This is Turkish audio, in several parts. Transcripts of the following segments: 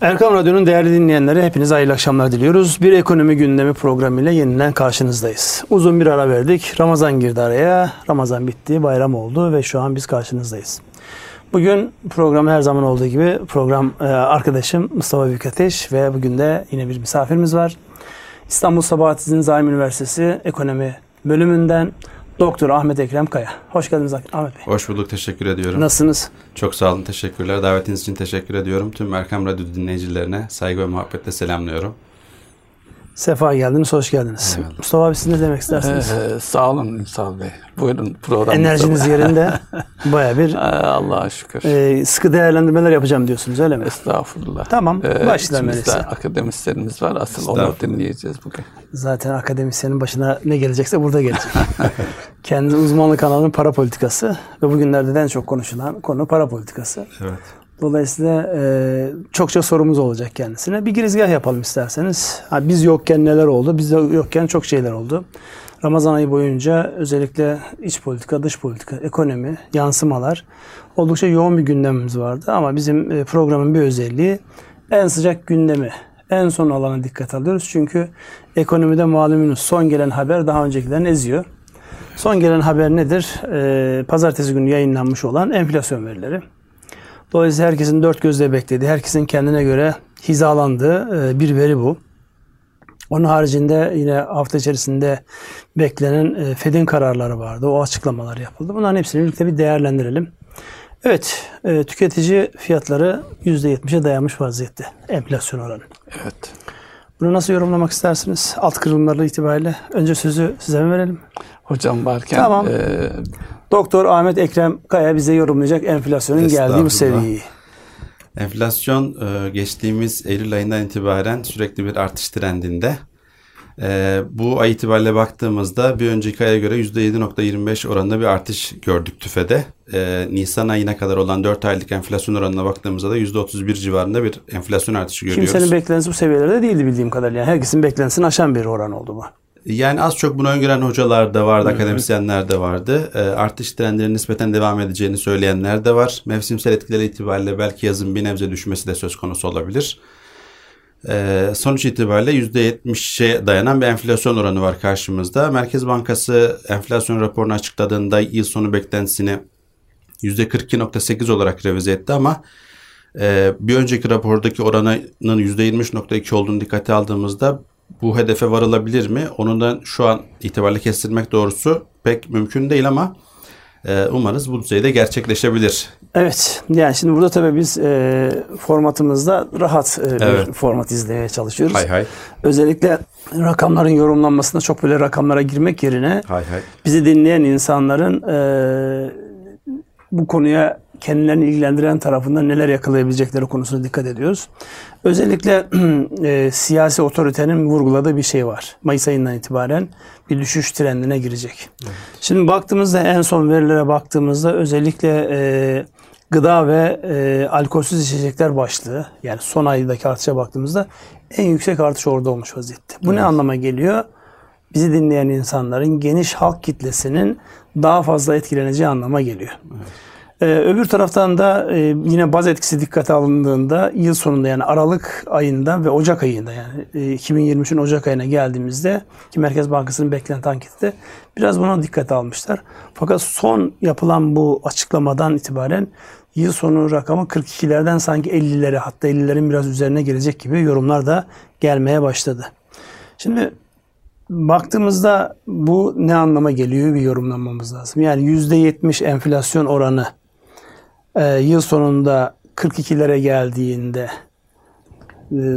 Erkam Radyo'nun değerli dinleyenleri, hepinize hayırlı akşamlar diliyoruz. Bir ekonomi gündemi programıyla yeniden karşınızdayız. Uzun bir ara verdik. Ramazan girdi araya. Ramazan bitti, bayram oldu ve şu an biz karşınızdayız. Bugün programı her zaman olduğu gibi program arkadaşım Mustafa Büyükateş ve bugün de yine bir misafirimiz var. İstanbul Sabahattin Zaim Üniversitesi Ekonomi Bölümünden Doktor Ahmet Ekrem Kaya. Hoş geldiniz Ahmet Bey. Hoş bulduk. Teşekkür ediyorum. Nasılsınız? Çok sağ olun. Teşekkürler. Davetiniz için teşekkür ediyorum. Tüm Erkam Radyo dinleyicilerine saygı ve muhabbetle selamlıyorum. Sefa geldiniz. Hoş geldiniz. Evet. Mustafa abi, siz ne demek istersiniz? Sağ olun Mustafa Bey. Buyurun programımıza. Enerjiniz yerinde. Baya bir Allah'a şükür. Sıkı değerlendirmeler yapacağım diyorsunuz, öyle mi? Estağfurullah. Tamam. Başlayalım. Akademisyenimiz var. Asıl onu dinleyeceğiz bugün. Zaten akademisyenin başına ne gelecekse burada gelecek. Kendi uzmanlık alanının para politikası ve bugünlerde en çok konuşulan konu para politikası. Evet. Dolayısıyla çokça sorumuz olacak kendisine. Bir girizgah yapalım isterseniz. Biz yokken neler oldu? Biz yokken çok şeyler oldu. Ramazan ayı boyunca özellikle iç politika, dış politika, ekonomi, yansımalar oldukça yoğun bir gündemimiz vardı. Ama bizim programın bir özelliği en sıcak gündemi, en son alana dikkat alıyoruz. Çünkü ekonomide malumunuz son gelen haber daha öncekilerini eziyor. Son gelen haber nedir? Pazartesi günü yayınlanmış olan enflasyon verileri. Dolayısıyla herkesin dört gözle beklediği, herkesin kendine göre hizalandığı bir veri bu. Onun haricinde yine hafta içerisinde beklenen FED'in kararları vardı. O açıklamalar yapıldı. Bunların hepsini birlikte bir değerlendirelim. Evet, tüketici fiyatları %70'e dayanmış vaziyette enflasyon oranı. Evet. Bunu nasıl yorumlamak istersiniz? Alt kırılımları itibariyle önce sözü size mi verelim? Hocam varken... Tamam. Doktor Ahmet Ekrem Kaya bize yorumlayacak enflasyonun geldiği bu seviyeyi. Enflasyon geçtiğimiz Eylül ayından itibaren sürekli bir artış trendinde. Bu ay itibariyle baktığımızda bir önceki aya göre %7.25 oranında bir artış gördük TÜFE'de. Nisan ayına kadar olan 4 aylık enflasyon oranına baktığımızda da %31 civarında bir enflasyon artışı görüyoruz. Kimsenin beklentisi bu seviyelerde değildi bildiğim kadarıyla. Yani herkesin beklentisini aşan bir oran oldu bu. Yani az çok bunu öngören hocalar da vardı, akademisyenler de vardı. Artış trendlerinin nispeten devam edeceğini söyleyenler de var. Mevsimsel etkileri itibariyle belki yazın bir nebze düşmesi de söz konusu olabilir. Sonuç itibariyle %70'e dayanan bir enflasyon oranı var karşımızda. Merkez Bankası enflasyon raporunu açıkladığında yıl sonu beklentisini %42.8 olarak revize etti ama bir önceki rapordaki oranının %23.2 olduğunu dikkate aldığımızda bu hedefe varılabilir mi? Onu da şu an itibariyle kestirmek doğrusu pek mümkün değil ama umarız bu düzeyde gerçekleşebilir. Evet. Yani şimdi burada tabii biz formatımızda rahat bir format izlemeye çalışıyoruz. Hay hay. Özellikle rakamların yorumlanmasında çok böyle rakamlara girmek yerine bizi dinleyen insanların bu konuya kendilerini ilgilendiren tarafından neler yakalayabilecekleri konusuna dikkat ediyoruz. Özellikle siyasi otoritenin vurguladığı bir şey var. Mayıs ayından itibaren bir düşüş trendine girecek. Evet. Şimdi baktığımızda, en son verilere baktığımızda özellikle gıda ve alkolsüz içecekler başlığı, yani son aydaki artışa baktığımızda en yüksek artış orada olmuş vaziyette. Bu ne anlama geliyor? Bizi dinleyen insanların, geniş halk kitlesinin daha fazla etkileneceği anlama geliyor. Evet. Öbür taraftan da yine baz etkisi dikkate alındığında yıl sonunda, yani Aralık ayında ve Ocak ayında, yani 2023'ün Ocak ayına geldiğimizde ki Merkez Bankası'nın beklenti anketi biraz buna dikkate almışlar. Fakat son yapılan bu açıklamadan itibaren yıl sonu rakamı 42'lerden sanki 50'lere, hatta 50'lerin biraz üzerine gelecek gibi yorumlar da gelmeye başladı. Şimdi baktığımızda bu ne anlama geliyor bir yorumlanmamız lazım. Yani %70 enflasyon oranı yıl sonunda 42'lere geldiğinde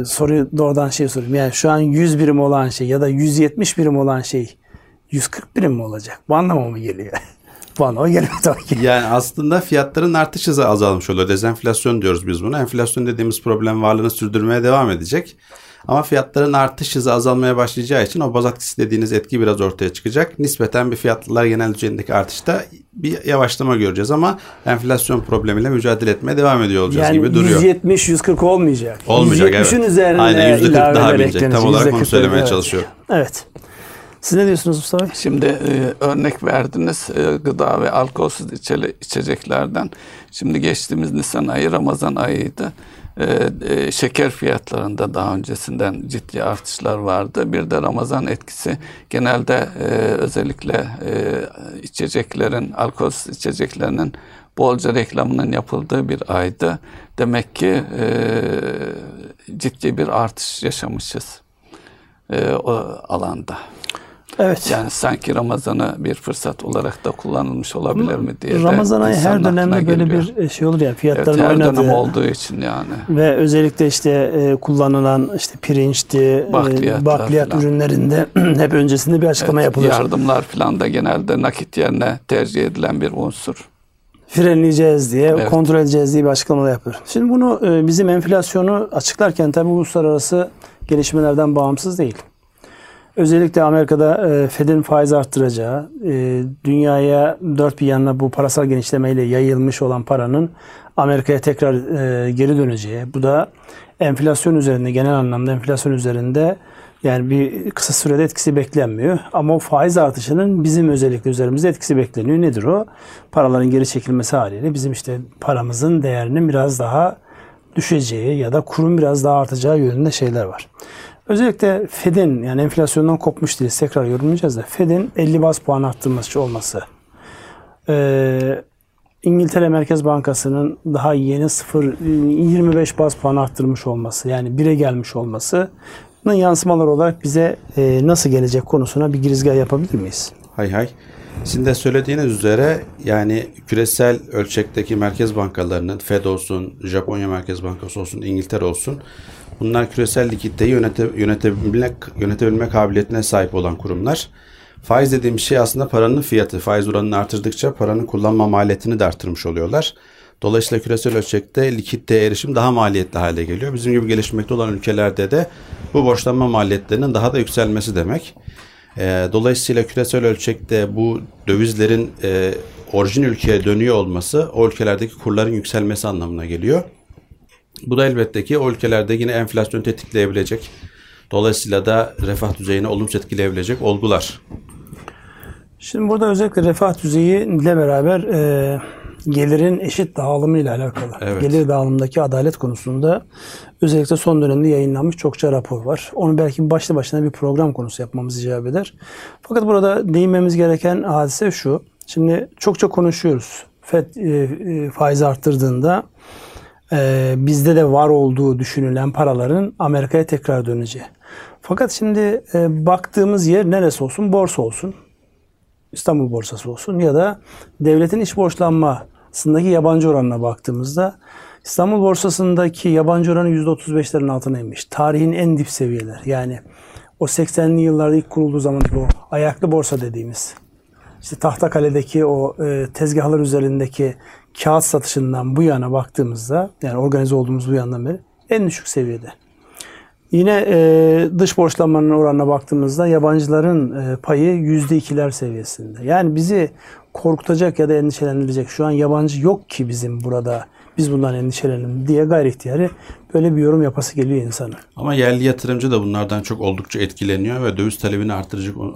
soruyu doğrudan sorayım. Yani şu an 100 birim olan şey ya da 170 birim olan şey 140 birim mi olacak? Bu anlama mı geliyor? Bu anlama geliyor tabii ki. Yani aslında fiyatların artış hızı azalmış oluyor. Dezenflasyon diyoruz biz buna. Enflasyon dediğimiz problem varlığını sürdürmeye devam edecek. Ama fiyatların artış hızı azalmaya başlayacağı için o baz etkisi dediğiniz etki biraz ortaya çıkacak. Nispeten bir fiyatlar genel düzeyindeki artışta bir yavaşlama göreceğiz ama enflasyon problemiyle mücadele etmeye devam ediyor olacağız yani gibi duruyor. Yani 170-140 olmayacak. Olmayacak, evet. 170'in üzerine aynen, %40 ilave daha binecek. Tam olarak onu söylemeye çalışıyorum. Evet. Siz ne diyorsunuz Mustafa? Şimdi örnek verdiniz gıda ve alkolsüz içeceklerden. Şimdi geçtiğimiz Nisan ayı, Ramazan ayıydı. şeker fiyatlarında daha öncesinden ciddi artışlar vardı. Bir de Ramazan etkisi. Genelde özellikle içeceklerin, alkolsüz içeceklerinin bolca reklamının yapıldığı bir aydı. Demek ki ciddi bir artış yaşamışız o alanda. Evet. Yani sanki Ramazan'a bir fırsat olarak da kullanılmış olabilir mi diye. Ramazan ayı her dönemde böyle bir şey olur ya, fiyatların evet, oynadığı. Her dönem olduğu için yani. Ve özellikle işte kullanılan işte pirinçti, bakliyat ürünlerinde hep öncesinde bir açıklama evet, yapılır. Yardımlar falan da genelde nakit yerine tercih edilen bir unsur. Frenleyeceğiz diye, evet, kontrol edeceğiz diye bir açıklama da yapılır. Şimdi bunu bizim enflasyonu açıklarken tabii uluslararası gelişmelerden bağımsız değil. Özellikle Amerika'da FED'in faiz arttıracağı, dünyaya dört bir yanına bu parasal genişlemeyle yayılmış olan paranın Amerika'ya tekrar geri döneceği. Bu da enflasyon üzerinde, genel anlamda enflasyon üzerinde yani bir kısa sürede etkisi beklenmiyor. Ama o faiz artışının bizim özellikle üzerimizde etkisi bekleniyor. Nedir o? Paraların geri çekilmesi haliyle bizim işte paramızın değerinin biraz daha düşeceği ya da kurun biraz daha artacağı yönünde şeyler var. Özellikle FED'in, yani enflasyondan kopmuş değiliz, tekrar yorumlayacağız da, FED'in 50 baz puan arttırması olması, İngiltere Merkez Bankası'nın daha yeni 0,25 baz puan arttırmış olması, yani 1'e gelmiş olmasının yansımaları olarak bize nasıl gelecek konusuna bir girizgah yapabilir miyiz? Hay hay. Sizin de söylediğiniz üzere yani küresel ölçekteki merkez bankalarının, FED olsun, Japonya Merkez Bankası olsun, İngiltere olsun, bunlar küresel likiditeyi yönetebilme kabiliyetine sahip olan kurumlar. Faiz dediğim şey aslında paranın fiyatı. Faiz oranını artırdıkça paranın kullanma maliyetini de artırmış oluyorlar. Dolayısıyla küresel ölçekte likiditeye erişim daha maliyetli hale geliyor. Bizim gibi gelişmekte olan ülkelerde de bu borçlanma maliyetlerinin daha da yükselmesi demek. Dolayısıyla küresel ölçekte bu dövizlerin orijin ülkeye dönüyor olması o ülkelerdeki kurların yükselmesi anlamına geliyor. Bu da elbette ki o ülkelerde yine enflasyonu tetikleyebilecek, dolayısıyla da refah düzeyini olumsuz etkileyebilecek olgular. Şimdi burada özellikle refah düzeyiyle beraber gelirin eşit dağılımıyla alakalı. Evet. Gelir dağılımındaki adalet konusunda özellikle son dönemde yayınlanmış çokça rapor var. Onu belki başlı başına bir program konusu yapmamız icap eder. Fakat burada değinmemiz gereken hadise şu. Şimdi çokça konuşuyoruz. FED faizi arttırdığında bizde de var olduğu düşünülen paraların Amerika'ya tekrar döneceği. Fakat şimdi baktığımız yer neresi olsun? Borsa olsun, İstanbul Borsası olsun ya da devletin iç borçlanmasındaki yabancı oranına baktığımızda İstanbul Borsası'ndaki yabancı oranı %35'lerin altına inmiş. Tarihin en dip seviyeler. Yani o 80'li yıllarda ilk kurulduğu zaman bu ayaklı borsa dediğimiz, işte Tahtakale'deki o tezgahlar üzerindeki kağıt satışından bu yana baktığımızda, yani organize olduğumuz bu yandan beri en düşük seviyede. Yine dış borçlanmanın oranına baktığımızda yabancıların payı %2'ler seviyesinde. Yani bizi korkutacak ya da endişelendirecek şu an yabancı yok ki bizim burada, biz bundan endişelenelim diye gayri ihtiyari böyle bir yorum yapası geliyor insanın. Ama yerli yatırımcı da bunlardan çok oldukça etkileniyor ve döviz talebini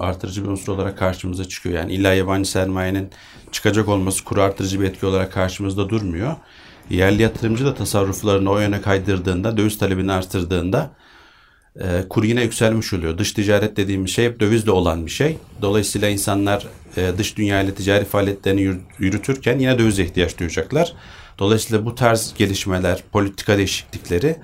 artırıcı bir unsur olarak karşımıza çıkıyor. Yani illa yabancı sermayenin çıkacak olması kuru artırıcı bir etki olarak karşımızda durmuyor. Yerli yatırımcı da tasarruflarını o yöne kaydırdığında, döviz talebini artırdığında kur yine yükselmiş oluyor. Dış ticaret dediğimiz şey hep dövizle olan bir şey. Dolayısıyla insanlar dış dünya ile ticari faaliyetlerini yürütürken yine dövize ihtiyaç duyacaklar. Dolayısıyla bu tarz gelişmeler, politika değişiklikleri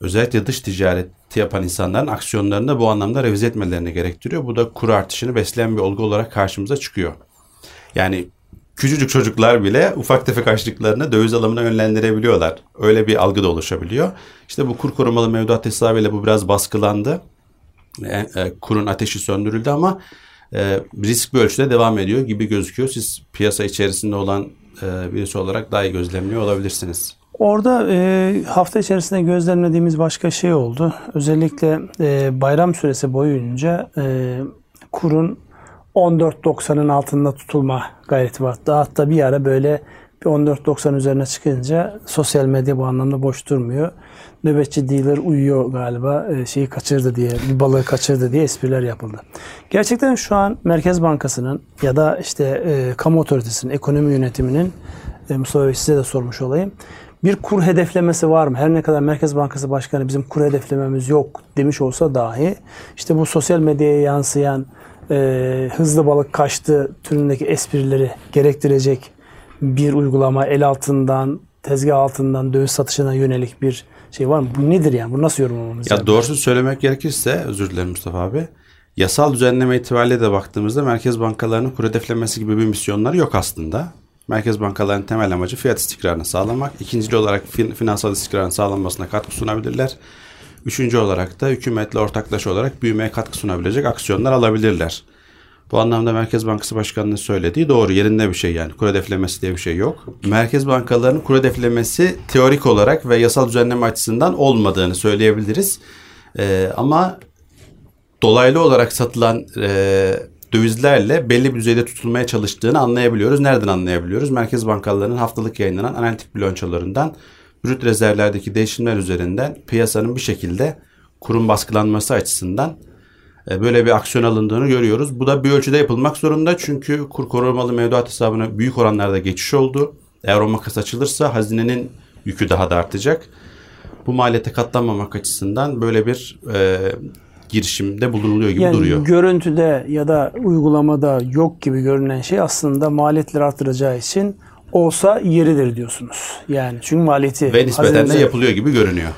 özellikle dış ticareti yapan insanların aksiyonlarını da bu anlamda revize etmelerini gerektiriyor. Bu da kur artışını besleyen bir olgu olarak karşımıza çıkıyor. Yani küçücük çocuklar bile ufak tefek açlıklarını döviz alımına yönlendirebiliyorlar. Öyle bir algı da oluşabiliyor. İşte bu kur korumalı mevduat hesabıyla bu biraz baskılandı. Kurun ateşi söndürüldü ama riskli ölçüde devam ediyor gibi gözüküyor. Siz piyasa içerisinde olan birisi olarak daha iyi gözlemliyor olabilirsiniz. Orada hafta içerisinde gözlemlediğimiz başka şey oldu. Özellikle bayram süresi boyunca kurun 14.90'ın altında tutulma gayreti var. Hatta bir ara böyle 14.90 üzerine çıkınca sosyal medya bu anlamda boş durmuyor. Nöbetçi dealer uyuyor galiba, şeyi kaçırdı diye, bir balığı kaçırdı diye espriler yapıldı. Gerçekten şu an Merkez Bankası'nın ya da işte kamu otoritesinin, ekonomi yönetiminin, Mustafa Bey size de sormuş olayım, Bir kur hedeflemesi var mı? Her ne kadar Merkez Bankası Başkanı bizim kur hedeflememiz yok demiş olsa dahi, işte bu sosyal medyaya yansıyan hızlı balık kaçtı türündeki esprileri gerektirecek bir uygulama, el altından, tezgah altından döviz satışına yönelik bir şey var mı? Bu nedir yani? Bu nasıl yorumlamamız lazım? Doğrusu söylemek gerekirse, özür dilerim Mustafa abi, yasal düzenleme itibariyle de baktığımızda merkez bankalarının kur hedeflemesi gibi bir misyonları yok aslında. Merkez bankalarının temel amacı fiyat istikrarını sağlamak. İkincili olarak finansal istikrarın sağlanmasına katkı sunabilirler. Üçüncü olarak da hükümetle ortaklaşa olarak büyümeye katkı sunabilecek aksiyonlar alabilirler. Bu anlamda Merkez Bankası Başkanı'nın söylediği doğru, yerinde bir şey yani. Kur hedeflemesi diye bir şey yok. Merkez bankalarının kur hedeflemesi teorik olarak ve yasal düzenleme açısından olmadığını söyleyebiliriz. Ama dolaylı olarak satılan dövizlerle belli bir düzeyde tutulmaya çalıştığını anlayabiliyoruz. Nereden anlayabiliyoruz? Merkez bankalarının haftalık yayınlanan analitik bilançolarından, brüt rezervlerdeki değişimler üzerinden piyasanın bir şekilde kurun baskılanması açısından böyle bir aksiyon alındığını görüyoruz. Bu da bir ölçüde yapılmak zorunda, çünkü kur korumalı mevduat hesabına büyük oranlarda geçiş oldu. Eğer o makas açılırsa hazinenin yükü daha da artacak. Bu maliyete katlanmamak açısından böyle bir girişimde bulunuluyor gibi yani duruyor. Görüntüde ya da uygulamada yok gibi görünen şey aslında maliyetleri artıracağı için olsa yeridir diyorsunuz. Yani çünkü maliyeti ve nispeten de yapılıyor gibi görünüyor.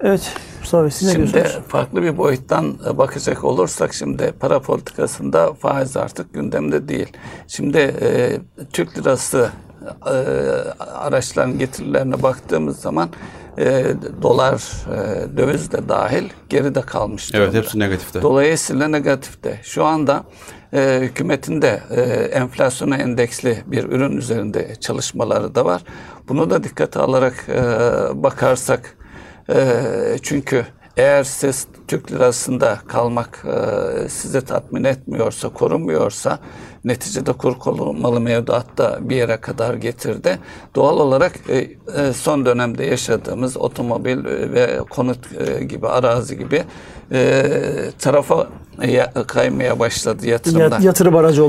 Evet. Mustafa Bey, siz ne diyorsunuz? Şimdi farklı bir boyuttan bakacak olursak, şimdi para politikasında faiz artık gündemde değil. Şimdi Türk lirası araçların getirilerine baktığımız zaman dolar, döviz de dahil geride kalmış durumda. Evet, hepsi negatifte. Dolayısıyla negatifte. Şu anda hükümetin de enflasyona endeksli bir ürün üzerinde çalışmaları da var. Bunu da dikkate alarak bakarsak, çünkü eğer siz Türk lirasında kalmak sizi tatmin etmiyorsa, korumuyorsa, neticede kur korumalı mevduat da bir yere kadar getirdi. Doğal olarak son dönemde yaşadığımız otomobil ve konut gibi, arazi gibi tarafa kaymaya başladı yatırımlar. Yatırım aracı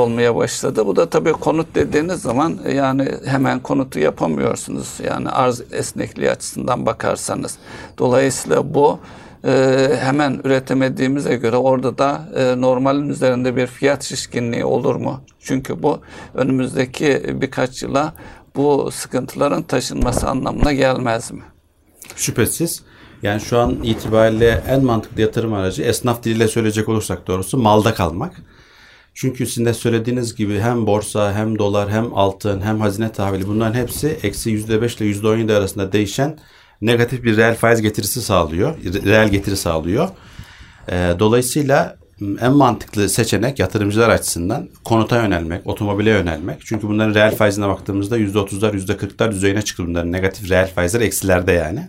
olmaya başladı. Bu da tabii konut dediğiniz zaman yani hemen konutu yapamıyorsunuz. Yani arz esnekliği açısından bakarsanız. Dolayısıyla bu hemen üretemediğimize göre orada da normalin üzerinde bir fiyat şişkinliği olur mu? Çünkü bu önümüzdeki birkaç yıla bu sıkıntıların taşınması anlamına gelmez mi? Şüphesiz. Yani şu an itibariyle en mantıklı yatırım aracı, esnaf diliyle söyleyecek olursak doğrusu, malda kalmak. Çünkü sizin de söylediğiniz gibi hem borsa, hem dolar, hem altın, hem hazine tahvili, bunların hepsi eksi %5 ile %17 arasında değişen negatif bir reel faiz getirisi sağlıyor. Reel getiri sağlıyor. Dolayısıyla en mantıklı seçenek yatırımcılar açısından konuta yönelmek, otomobile yönelmek. Çünkü bunların reel faizine baktığımızda %30'lar, %40'lar düzeyine çıkıyor. Bunların negatif reel faizler eksilerde yani.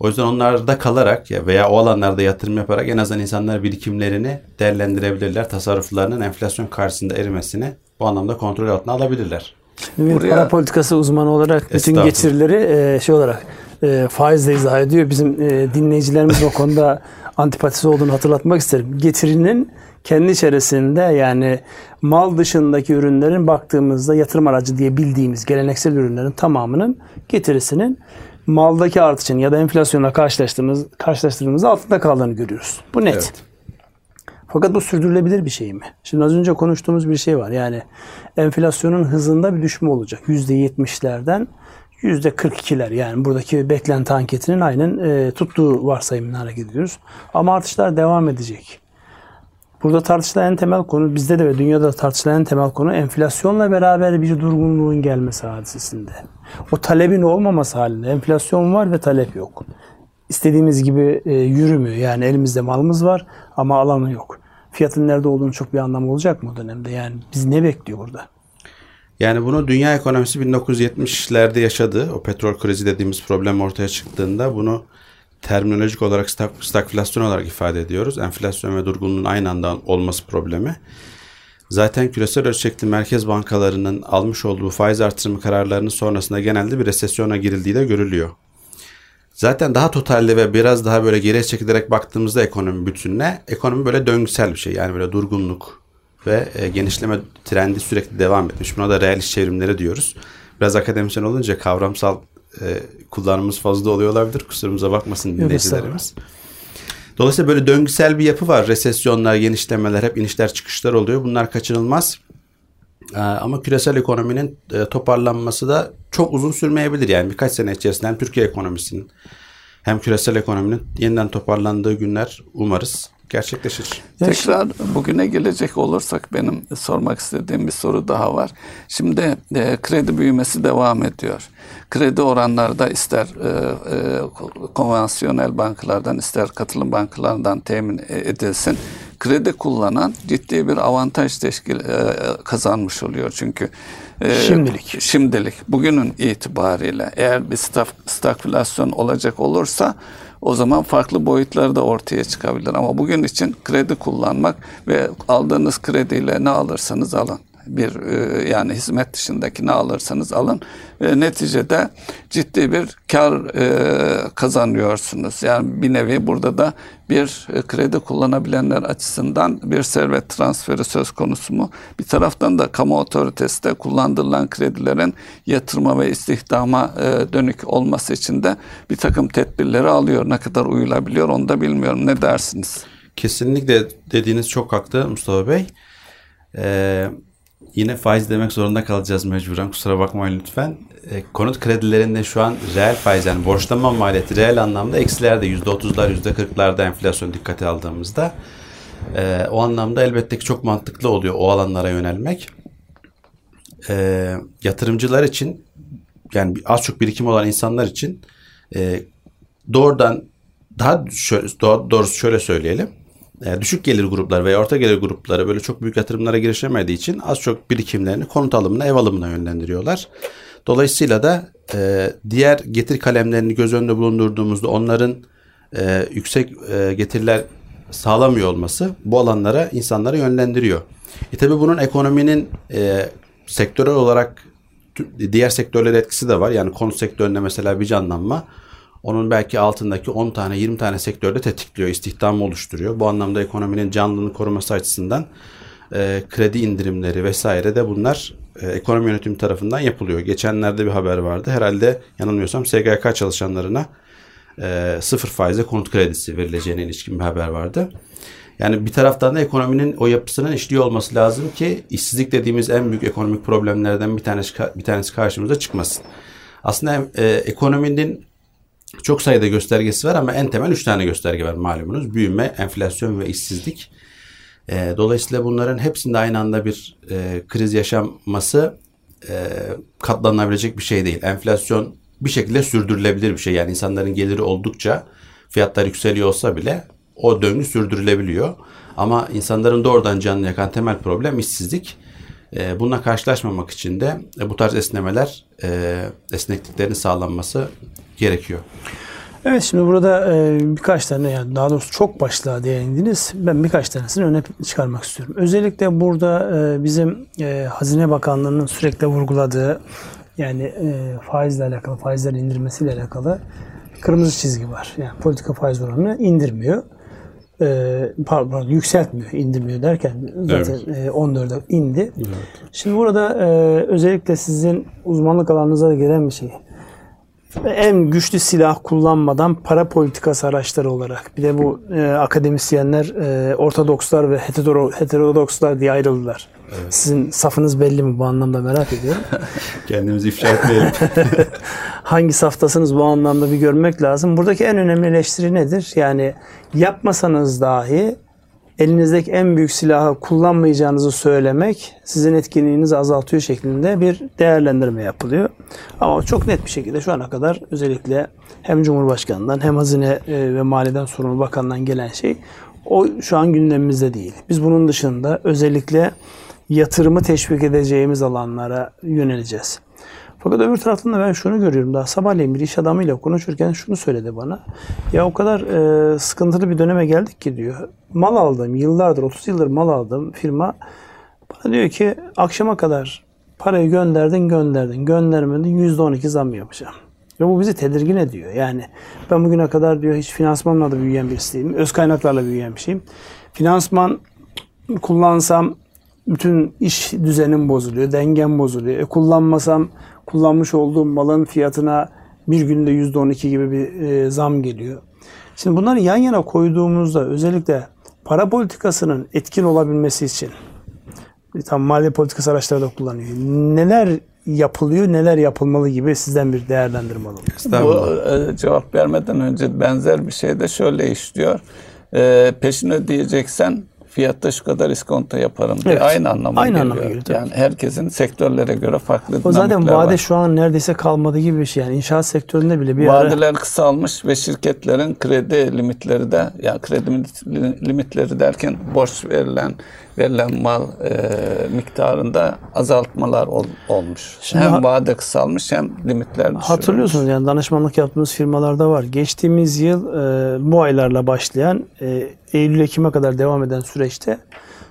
O yüzden onlarda kalarak veya o alanlarda yatırım yaparak en azından insanlar birikimlerini değerlendirebilirler. Tasarruflarının enflasyon karşısında erimesini bu anlamda kontrol altına alabilirler. Para politikası uzmanı olarak bütün getirileri faizle izah ediyor. Bizim dinleyicilerimiz o konuda antipatisi olduğunu hatırlatmak isterim. Getirinin kendi içerisinde, yani mal dışındaki ürünlerin baktığımızda yatırım aracı diye bildiğimiz geleneksel ürünlerin tamamının getirisinin maldaki artışın ya da enflasyonla karşılaştırdığımızda altında kaldığını görüyoruz. Bu net. Evet. Fakat bu sürdürülebilir bir şey mi? Şimdi az önce konuştuğumuz bir şey var. Yani enflasyonun hızında bir düşme olacak. %70'lerden %42'ler, yani buradaki beklenti anketinin aynen tuttuğu varsayımına hareket ediyoruz. Ama artışlar devam edecek. Burada tartışılan en temel konu, bizde de ve dünyada da tartışılan en temel konu, enflasyonla beraber bir durgunluğun gelmesi hadisesinde. O talebin olmaması halinde, enflasyon var ve talep yok. İstediğimiz gibi yürümüyor. Yani elimizde malımız var ama alanı yok. Fiyatın nerede olduğunu çok bir anlamı olacak mı o dönemde? Yani biz ne bekliyor burada? Yani bunu dünya ekonomisi 1970'lerde yaşadı. O petrol krizi dediğimiz problem ortaya çıktığında bunu terminolojik olarak stagflasyon olarak ifade ediyoruz. Enflasyon ve durgunluğun aynı anda olması problemi. Zaten küresel ölçekli merkez bankalarının almış olduğu faiz artırımı kararlarının sonrasında genelde bir resesyona girildiği de görülüyor. Zaten daha totalde ve biraz daha böyle geriye çekilerek baktığımızda ekonomi bütününe, ekonomi böyle döngüsel bir şey. Yani böyle durgunluk ve genişleme trendi sürekli devam etmiş. Buna da reel iş çevrimleri diyoruz. biraz akademisyen olunca kavramsal kullanımımız fazla oluyor olabilir. Kusurumuza bakmasın dinleyicilerimiz. Dolayısıyla böyle döngüsel bir yapı var. Resesyonlar, genişlemeler, hep inişler çıkışlar oluyor. Bunlar kaçınılmaz. Ama küresel ekonominin toparlanması da çok uzun sürmeyebilir. Yani birkaç sene içerisinde hem Türkiye ekonomisinin hem küresel ekonominin yeniden toparlandığı günler umarız gerçekleşir. Tekrar bugüne gelecek olursak benim sormak istediğim bir soru daha var. Şimdi kredi büyümesi devam ediyor. Kredi oranlarda ister konvansiyonel bankalardan ister katılım bankalarından temin edilsin. Kredi kullanan ciddi bir avantaj kazanmış oluyor çünkü. Şimdilik. Bugünün itibariyle eğer bir stagflasyon olacak olursa o zaman farklı boyutlar da ortaya çıkabilir. Ama bugün için kredi kullanmak ve aldığınız krediyle ne alırsanız alın. Yani hizmet dışındaki ne alırsanız alın. Neticede ciddi bir kar kazanıyorsunuz. Yani bir nevi burada da bir kredi kullanabilenler açısından bir servet transferi söz konusu mu? Bir taraftan da kamu otoritesi de kullandırılan kredilerin yatırıma ve istihdama dönük olması için de bir takım tedbirleri alıyor. Ne kadar uyulabiliyor onu da bilmiyorum. Ne dersiniz? Kesinlikle dediğiniz çok haklı Mustafa Bey. Yine faiz demek zorunda kalacağız mecburen. Kusura bakmayın lütfen. Konut kredilerinde şu an reel faiz, yani borçlanma maliyeti reel anlamda eksilerde. %30'lar, %40'larda enflasyon dikkate aldığımızda. O anlamda elbette ki çok mantıklı oluyor o alanlara yönelmek. Yatırımcılar için, yani az çok birikim olan insanlar için doğrudan, doğrusu şöyle söyleyelim. Düşük gelir grupları veya orta gelir grupları böyle çok büyük yatırımlara girişemediği için az çok birikimlerini konut alımına, ev alımına yönlendiriyorlar. Dolayısıyla da diğer getir kalemlerini göz önünde bulundurduğumuzda onların yüksek getiriler sağlamıyor olması bu alanlara insanları yönlendiriyor. Tabii bunun ekonominin sektörel olarak diğer sektörlere etkisi de var. Yani konut sektöründe mesela bir canlanma, onun belki altındaki 10 tane 20 tane sektörde tetikliyor, istihdamı oluşturuyor. Bu anlamda ekonominin canlılığını koruması açısından kredi indirimleri vesaire de bunlar ekonomi yönetimi tarafından yapılıyor. Geçenlerde bir haber vardı. Herhalde yanılmıyorsam SGK çalışanlarına 0 faize konut kredisi verileceğine ilişkin bir haber vardı. Yani bir taraftan da ekonominin o yapısının işliyor olması lazım ki işsizlik dediğimiz en büyük ekonomik problemlerden bir tanesi karşımıza çıkmasın. Aslında ekonominin çok sayıda göstergesi var ama en temel 3 tane gösterge var malumunuz. Büyüme, enflasyon ve işsizlik. Dolayısıyla bunların hepsinde aynı anda bir kriz yaşanması katlanabilecek bir şey değil. Enflasyon bir şekilde sürdürülebilir bir şey. Yani insanların geliri oldukça fiyatlar yükseliyor olsa bile o döngü sürdürülebiliyor. Ama insanların doğrudan canını yakan temel problem işsizlik. Bununla karşılaşmamak için de bu tarz esnemeler, esnekliklerin sağlanması gerekiyor. Evet, şimdi burada birkaç tane, yani daha doğrusu çok başlığa değindiniz. Ben birkaç tanesini öne çıkarmak istiyorum. Özellikle burada bizim Hazine Bakanlığı'nın sürekli vurguladığı, yani faizle alakalı, faizlerin indirmesiyle alakalı kırmızı çizgi var. Yani politika faiz oranını indirmiyor. Pardon, yükseltmiyor, indirmiyor derken zaten evet. 14'e indi. Evet. Şimdi burada özellikle sizin uzmanlık alanınıza da gelen bir şey. En güçlü silah kullanmadan para politikası araçları olarak. Bir de bu akademisyenler ortodokslar ve heterodokslar diye ayrıldılar. Evet. Sizin safınız belli mi bu anlamda merak ediyorum. Kendimizi ifşa etmeyelim. Hangi saftasınız bu anlamda bir görmek lazım. Buradaki en önemli eleştiri nedir? Yani yapmasanız dahi elinizdeki en büyük silahı kullanmayacağınızı söylemek sizin etkinliğinizi azaltıyor şeklinde bir değerlendirme yapılıyor. Ama çok net bir şekilde şu ana kadar özellikle hem Cumhurbaşkanı'ndan hem Hazine ve Maliye'den sorumlu bakandan gelen şey o şu an gündemimizde değil. Biz bunun dışında özellikle yatırımı teşvik edeceğimiz alanlara yöneleceğiz. Fakat öbür taraftan da ben şunu görüyorum. Daha sabahleyin bir iş adamıyla konuşurken şunu söyledi bana. Ya o kadar sıkıntılı bir döneme geldik ki diyor. Mal aldım. Yıllardır, 30 yıldır mal aldım firma. Bana diyor ki akşama kadar parayı gönderdin. Göndermedin %12 zam yapacağım. Ve bu bizi tedirgin ediyor. Yani ben bugüne kadar diyor hiç finansmanla da büyüyen birisiyim. Öz kaynaklarla büyüyen bir şeyim. Finansman kullansam bütün iş düzenim bozuluyor. Dengem bozuluyor. Kullanmasam kullanmış olduğum malın fiyatına bir günde %12 gibi bir zam geliyor. Şimdi bunları yan yana koyduğumuzda özellikle para politikasının etkin olabilmesi için, tam maliye politikası araçları da kullanıyor. Neler yapılıyor, neler yapılmalı gibi sizden bir değerlendirme alalım. Bu cevap vermeden önce benzer bir şey de şöyle işliyor. Peşin ödeyeceksen fiyatta şu kadar iskonto yaparım diye, evet, aynı anlama geliyor. Yani herkesin sektörlere göre farklı dinamikler var. O zaten vade var. Şu an neredeyse kalmadı gibi bir şey. Yani inşaat sektöründe bile bir vadeler kısalmış ve şirketlerin kredi limitleri de, yani kredi limitleri derken borç verilen mal miktarında azaltmalar olmuş. Şimdi hem vade kısalmış hem limitler düşürmüş. Hatırlıyorsunuz yani danışmanlık yaptığımız firmalarda var. Geçtiğimiz yıl bu aylarla başlayan Eylül-Ekim'e kadar devam eden süreçte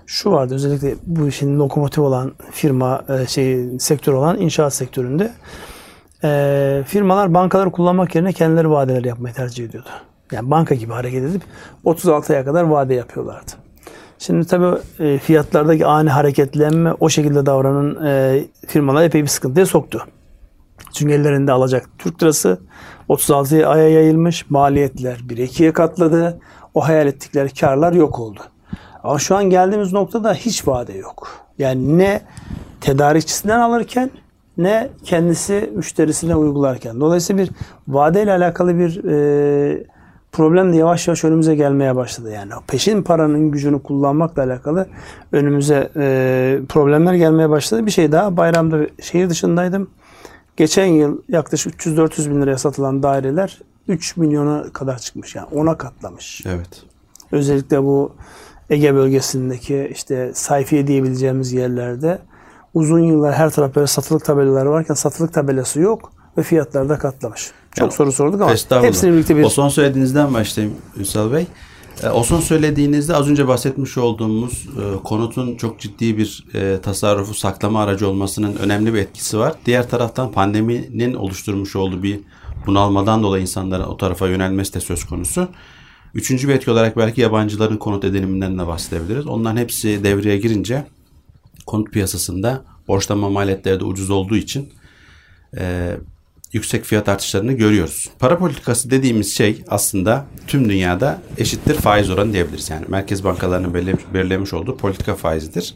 şu vardı. Özellikle bu işin lokomotif olan firma sektör olan inşaat sektöründe firmalar bankaları kullanmak yerine kendileri vadeler yapmayı tercih ediyordu. Yani banka gibi hareket edip 36 aya kadar vade yapıyorlardı. Şimdi tabii fiyatlardaki ani hareketlenme o şekilde davranan firmalar epey bir sıkıntıya soktu. Çünkü ellerinde alacak Türk lirası 36 aya yayılmış, maliyetler 1-2'ye katladı. O hayal ettikleri karlar yok oldu. Ama şu an geldiğimiz noktada hiç vade yok. Yani ne tedarikçisinden alırken ne kendisi müşterisine uygularken. Dolayısıyla bir vadeyle alakalı bir problem de yavaş yavaş önümüze gelmeye başladı. Yani peşin paranın gücünü kullanmakla alakalı önümüze problemler gelmeye başladı. Bir şey daha, bayramda şehir dışındaydım. Geçen yıl yaklaşık 300-400 bin liraya satılan daireler 3 milyona kadar çıkmış. Yani 10'a katlamış. Evet. Özellikle bu Ege bölgesindeki işte sayfiye diyebileceğimiz yerlerde uzun yıllar her taraf böyle satılık tabelaları varken satılık tabelası yok ve fiyatlar da katlamış. Çok yani, soru sorduk ama hepsini birlikte bir... O son söylediğinizden başlayayım Ünsal Bey. O son söylediğinizde az önce bahsetmiş olduğumuz konutun çok ciddi bir tasarrufu saklama aracı olmasının önemli bir etkisi var. Diğer taraftan pandeminin oluşturmuş olduğu bir bunalmadan dolayı insanların o tarafa yönelmesi de söz konusu. Üçüncü bir etki olarak belki yabancıların konut ediniminden de bahsedebiliriz. Onların hepsi devreye girince konut piyasasında borçlanma maliyetleri de ucuz olduğu için yüksek fiyat artışlarını görüyoruz. Para politikası dediğimiz şey aslında tüm dünyada eşittir faiz oranı diyebiliriz. Yani merkez bankalarının belirlemiş olduğu politika faizidir.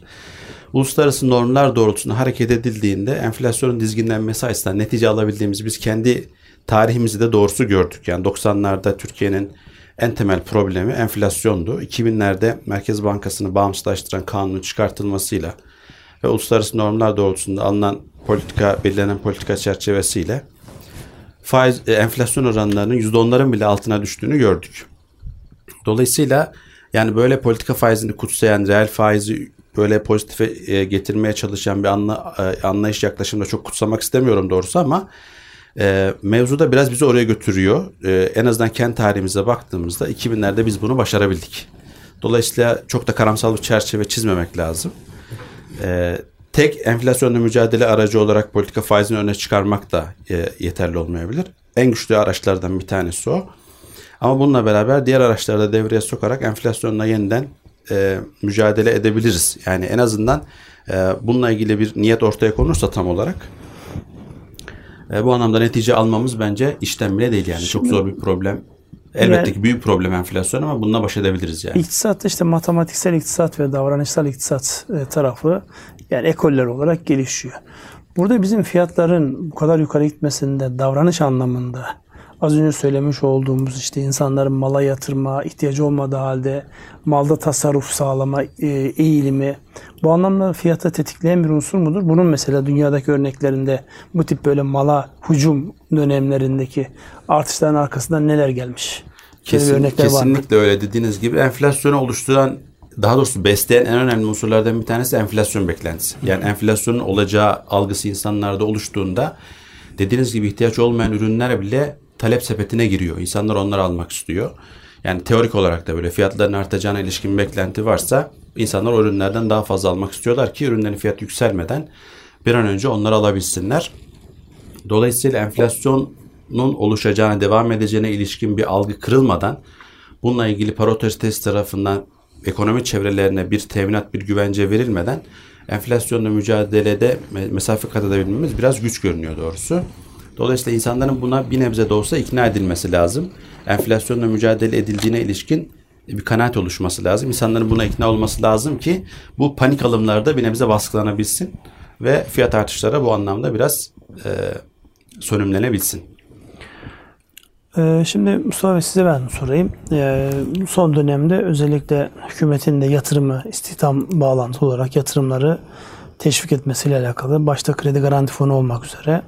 Uluslararası normlar doğrultusunda hareket edildiğinde enflasyonun dizginlenmesi açısından netice alabildiğimiz biz kendi tarihimizi de doğrusu gördük. Yani 90'larda Türkiye'nin en temel problemi enflasyondu. 2000'lerde Merkez Bankası'nı bağımsızlaştıran kanunun çıkartılmasıyla ve uluslararası normlar doğrultusunda alınan politika, belirlenen politika çerçevesiyle faiz, enflasyon oranlarının %10'ların bile altına düştüğünü gördük. Dolayısıyla yani böyle politika faizini kutsayan, reel faizi böyle pozitife getirmeye çalışan bir anlayış yaklaşımda çok kutsamak istemiyorum doğrusu ama mevzu da biraz bizi oraya götürüyor. En azından kendi tarihimize baktığımızda 2000'lerde biz bunu başarabildik. Dolayısıyla çok da karamsal bir çerçeve çizmemek lazım. Tek enflasyonla mücadele aracı olarak politika faizini öne çıkarmak da yeterli olmayabilir. En güçlü araçlardan bir tanesi o. Ama bununla beraber diğer araçları da devreye sokarak enflasyonla yeniden mücadele edebiliriz. Yani en azından bununla ilgili bir niyet ortaya konursa tam olarak bu anlamda netice almamız bence işten bile değil yani. Şimdi, çok zor bir problem. Elbette ki büyük problem enflasyon ama bununla baş edebiliriz yani. İktisatta işte matematiksel iktisat ve davranışsal iktisat tarafı yani ekoller olarak gelişiyor. Burada bizim fiyatların bu kadar yukarı gitmesinde davranış anlamında az önce söylemiş olduğumuz işte insanların mala yatırma, ihtiyacı olmadığı halde malda tasarruf sağlama eğilimi bu anlamda fiyata tetikleyen bir unsur mudur? Bunun mesela dünyadaki örneklerinde bu tip böyle mala hücum dönemlerindeki artışların arkasından neler gelmiş? Kesinlikle öyle dediğiniz gibi enflasyonu oluşturan, daha doğrusu besleyen en önemli unsurlardan bir tanesi enflasyon beklentisi. Yani enflasyonun olacağı algısı insanlarda oluştuğunda dediğiniz gibi ihtiyaç olmayan ürünler bile talep sepetine giriyor. İnsanlar onları almak istiyor. Yani teorik olarak da böyle fiyatların artacağına ilişkin beklenti varsa insanlar o ürünlerden daha fazla almak istiyorlar ki ürünlerin fiyatı yükselmeden bir an önce onları alabilsinler. Dolayısıyla enflasyonun oluşacağına, devam edeceğine ilişkin bir algı kırılmadan bununla ilgili para otoritesi tarafından ekonomi çevrelerine bir teminat, bir güvence verilmeden enflasyonla mücadelede mesafe kat edebilmemiz biraz güç görünüyor doğrusu. Dolayısıyla insanların buna bir nebze de olsa ikna edilmesi lazım. Enflasyonla mücadele edildiğine ilişkin bir kanaat oluşması lazım. İnsanların buna ikna olması lazım ki bu panik alımlarda bir nebze baskılanabilsin ve fiyat artışları bu anlamda biraz sönümlenebilsin. Şimdi Mustafa Bey, size ben sorayım. Son dönemde özellikle hükümetin de yatırımı, istihdam bağlantılı olarak yatırımları teşvik etmesiyle alakalı, başta kredi garanti fonu olmak üzere,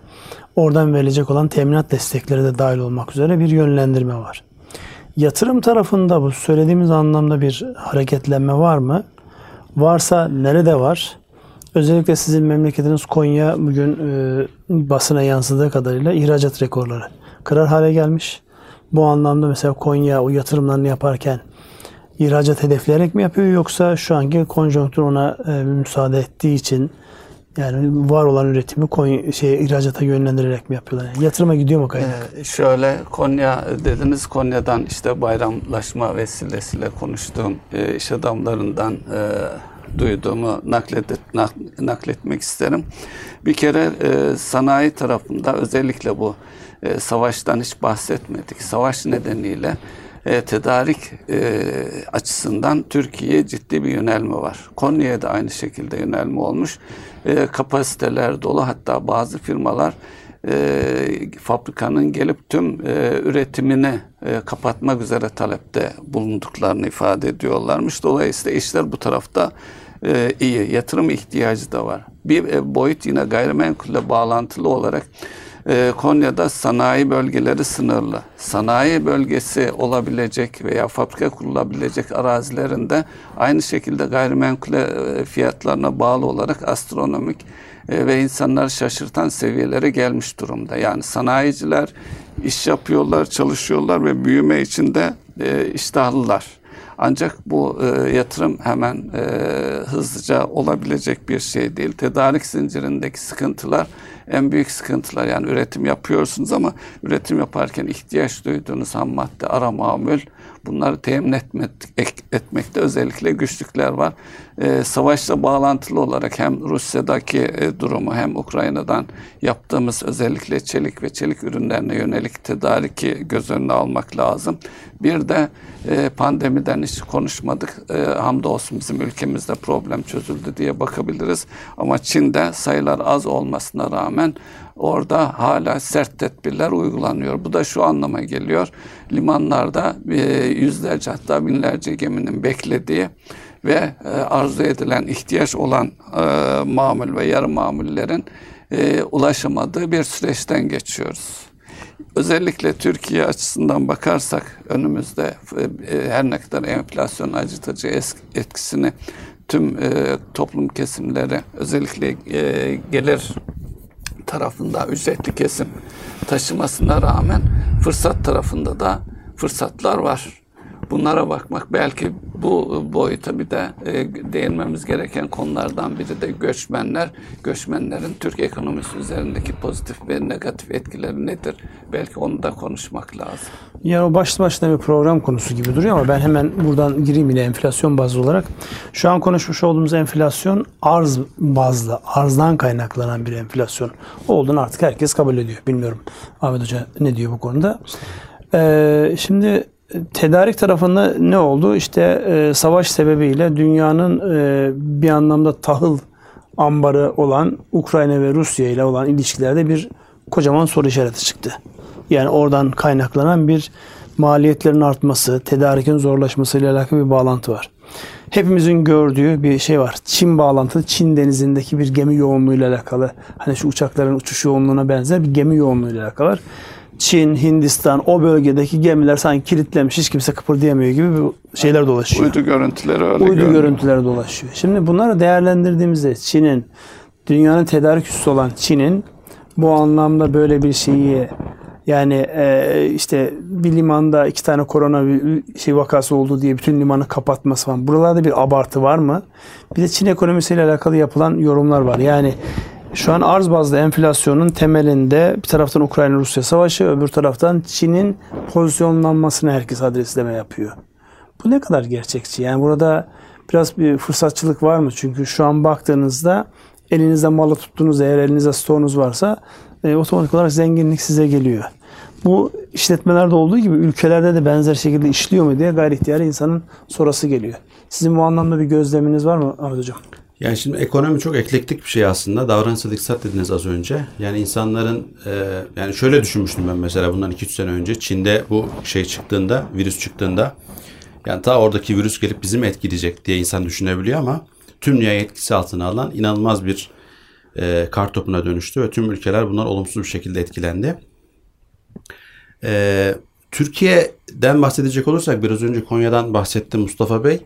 oradan verilecek olan teminat destekleri de dahil olmak üzere bir yönlendirme var. Yatırım tarafında bu söylediğimiz anlamda bir hareketlenme var mı? Varsa nerede var? Özellikle sizin memleketiniz Konya bugün basına yansıdığı kadarıyla ihracat rekorları kırar hale gelmiş. Bu anlamda mesela Konya o yatırımlarını yaparken ihracat hedefleyerek mi yapıyor, yoksa şu anki konjonktür ona müsaade ettiği için yani var olan üretimi ihracata yönlendirerek mi yapıyorlar? Yani yatırıma gidiyor mu kaynak? Şöyle, Konya dediniz. Konya'dan işte bayramlaşma vesilesiyle konuştuğum iş adamlarından duyduğumu nakletmek isterim. Bir kere sanayi tarafında özellikle bu savaştan hiç bahsetmedik. Savaş nedeniyle tedarik açısından Türkiye'ye ciddi bir yönelme var. Konya'ya da aynı şekilde yönelme olmuş. Kapasiteler dolu, hatta bazı firmalar fabrikanın gelip tüm üretimini kapatmak üzere talepte bulunduklarını ifade ediyorlarmış. Dolayısıyla işler bu tarafta iyi. Yatırım ihtiyacı da var. Bir boyut yine gayrimenkulle bağlantılı olarak Konya'da sanayi bölgeleri sınırlı. Sanayi bölgesi olabilecek veya fabrika kurulabilecek arazilerinde aynı şekilde gayrimenkule fiyatlarına bağlı olarak astronomik ve insanları şaşırtan seviyelere gelmiş durumda. Yani sanayiciler iş yapıyorlar, çalışıyorlar ve büyüme için de iştahlılar. Ancak bu yatırım hemen hızlıca olabilecek bir şey değil. Tedarik zincirindeki sıkıntılar en büyük sıkıntılar. Yani üretim yapıyorsunuz ama üretim yaparken ihtiyaç duyduğunuz ham madde, ara mamul, bunları temin etmekte özellikle güçlükler var. Savaşla bağlantılı olarak hem Rusya'daki durumu hem Ukrayna'dan yaptığımız özellikle çelik ve çelik ürünlerine yönelik tedariki göz önüne almak lazım. Bir de pandemiden hiç konuşmadık. Hamdolsun bizim ülkemizde problem çözüldü diye bakabiliriz. Ama Çin'de sayılar az olmasına rağmen orada hala sert tedbirler uygulanıyor. Bu da şu anlama geliyor. Limanlarda yüzlerce hatta binlerce geminin beklediği ve arzu edilen, ihtiyaç olan mamul ve yarı mamullerin ulaşamadığı bir süreçten geçiyoruz. Özellikle Türkiye açısından bakarsak önümüzde her ne kadar enflasyon acıtıcı etkisini tüm toplum kesimleri, özellikle gelir tarafında ücretli kesim taşımasına rağmen fırsat tarafında da fırsatlar var. Bunlara bakmak, belki bu boyuta bir de değinmemiz gereken konulardan biri de göçmenler. Göçmenlerin Türk ekonomisi üzerindeki pozitif ve negatif etkileri nedir? Belki onu da konuşmak lazım. Yani o başlı başına bir program konusu gibi duruyor ama ben hemen buradan gireyim yine enflasyon bazlı olarak. Şu an konuşmuş olduğumuz enflasyon arz bazlı, arzdan kaynaklanan bir enflasyon olduğunu artık herkes kabul ediyor. Bilmiyorum Ahmet Hoca ne diyor bu konuda. Şimdi tedarik tarafında ne oldu? İşte savaş sebebiyle dünyanın bir anlamda tahıl ambarı olan Ukrayna ve Rusya ile olan ilişkilerde bir kocaman soru işareti çıktı. Yani oradan kaynaklanan bir maliyetlerin artması, tedarikin zorlaşmasıyla alakalı bir bağlantı var. Hepimizin gördüğü bir şey var. Çin bağlantılı, Çin denizindeki bir gemi yoğunluğuyla alakalı. Hani şu uçakların uçuş yoğunluğuna benzer bir gemi yoğunluğuyla alakalı var. Çin, Hindistan, o bölgedeki gemiler sanki kilitlenmiş, hiç kimse kıpırdayamıyor gibi şeyler dolaşıyor. Uydu görüntüleri dolaşıyor. Şimdi bunları değerlendirdiğimizde Çin'in, dünyanın tedarik üssü olan Çin'in bu anlamda böyle bir şeyi, yani işte bir limanda 2 tane korona vakası oldu diye bütün limanı kapatması falan. Buralarda bir abartı var mı? Bir de Çin ekonomisiyle alakalı yapılan yorumlar var. Yani şu an arz bazlı enflasyonun temelinde bir taraftan Ukrayna-Rusya savaşı, öbür taraftan Çin'in pozisyonlanmasını herkes adresleme yapıyor. Bu ne kadar gerçekçi? Yani burada biraz bir fırsatçılık var mı? Çünkü şu an baktığınızda elinizde malı tuttuğunuz, eğer elinizde stoğunuz varsa otomatik olarak zenginlik size geliyor. Bu işletmelerde olduğu gibi ülkelerde de benzer şekilde işliyor mu diye gayri ihtiyari insanın sorası geliyor. Sizin bu anlamda bir gözleminiz var mı Ahmet Hocam? Yani şimdi ekonomi çok eklektik bir şey aslında. Davranışsal iktisat dediniz az önce. Yani insanların yani şöyle düşünmüştüm ben mesela bundan 2-3 sene önce Çin'de bu şey çıktığında, virüs çıktığında yani ta oradaki virüs gelip bizi mi etkileyecek diye insan düşünebiliyor ama tüm dünyayı etkisi altına alan inanılmaz bir kar topuna dönüştü ve tüm ülkeler bundan olumsuz bir şekilde etkilendi. Türkiye'den bahsedecek olursak biraz önce Konya'dan bahsetti Mustafa Bey.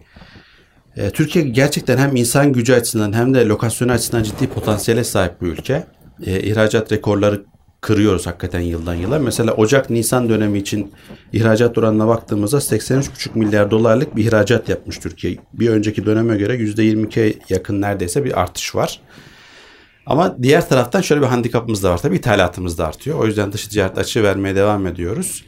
Türkiye gerçekten hem insan gücü açısından hem de lokasyon açısından ciddi potansiyele sahip bir ülke. İhracat rekorları kırıyoruz hakikaten yıldan yıla. Mesela Ocak-Nisan dönemi için ihracat oranına baktığımızda 83,5 milyar dolarlık bir ihracat yapmış Türkiye. Bir önceki döneme göre %22'ye yakın neredeyse bir artış var. Ama diğer taraftan şöyle bir handikapımız da var. Tabii ithalatımız da artıyor. O yüzden dış ticaret açığı vermeye devam ediyoruz.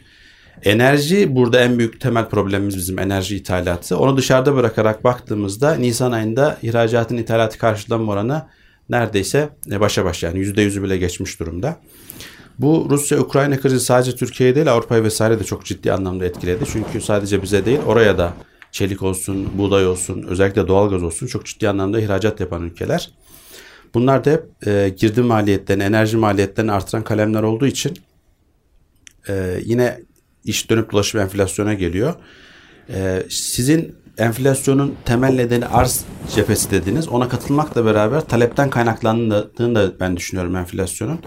Enerji burada en büyük temel problemimiz bizim enerji ithalatı. Onu dışarıda bırakarak baktığımızda Nisan ayında ihracatın ithalatı karşılama oranı neredeyse başa baş yani %100'ü bile geçmiş durumda. Bu Rusya-Ukrayna krizi sadece Türkiye'yi değil Avrupa'yı vesaire de çok ciddi anlamda etkiledi. Çünkü sadece bize değil oraya da çelik olsun, buğday olsun, özellikle doğalgaz olsun çok ciddi anlamda ihracat yapan ülkeler. Bunlar da hep girdi maliyetlerini, enerji maliyetlerini artıran kalemler olduğu için yine iş dönüp dolaşıp enflasyona geliyor. Sizin enflasyonun temel nedeni arz cephesi dediniz. Ona katılmakla beraber talepten kaynaklandığını da ben düşünüyorum enflasyonun.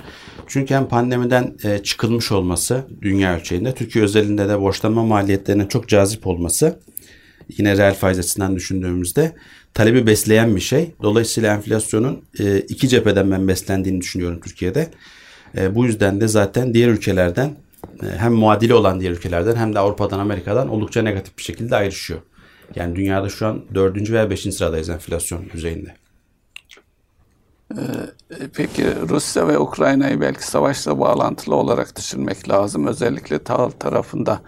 Çünkü hem pandemiden çıkılmış olması dünya ölçeğinde, Türkiye özelinde de borçlanma maliyetlerinin çok cazip olması yine reel faiz açısından düşündüğümüzde talebi besleyen bir şey. Dolayısıyla enflasyonun iki cepheden ben beslendiğini düşünüyorum Türkiye'de. Bu yüzden de zaten diğer ülkelerden hem muadili olan diğer ülkelerden hem de Avrupa'dan Amerika'dan oldukça negatif bir şekilde ayrışıyor. Yani dünyada şu an 4. veya 5. sıradayız enflasyon düzeyinde. Peki Rusya ve Ukrayna'yı belki savaşla bağlantılı olarak düşünmek lazım. Özellikle tahıl tarafında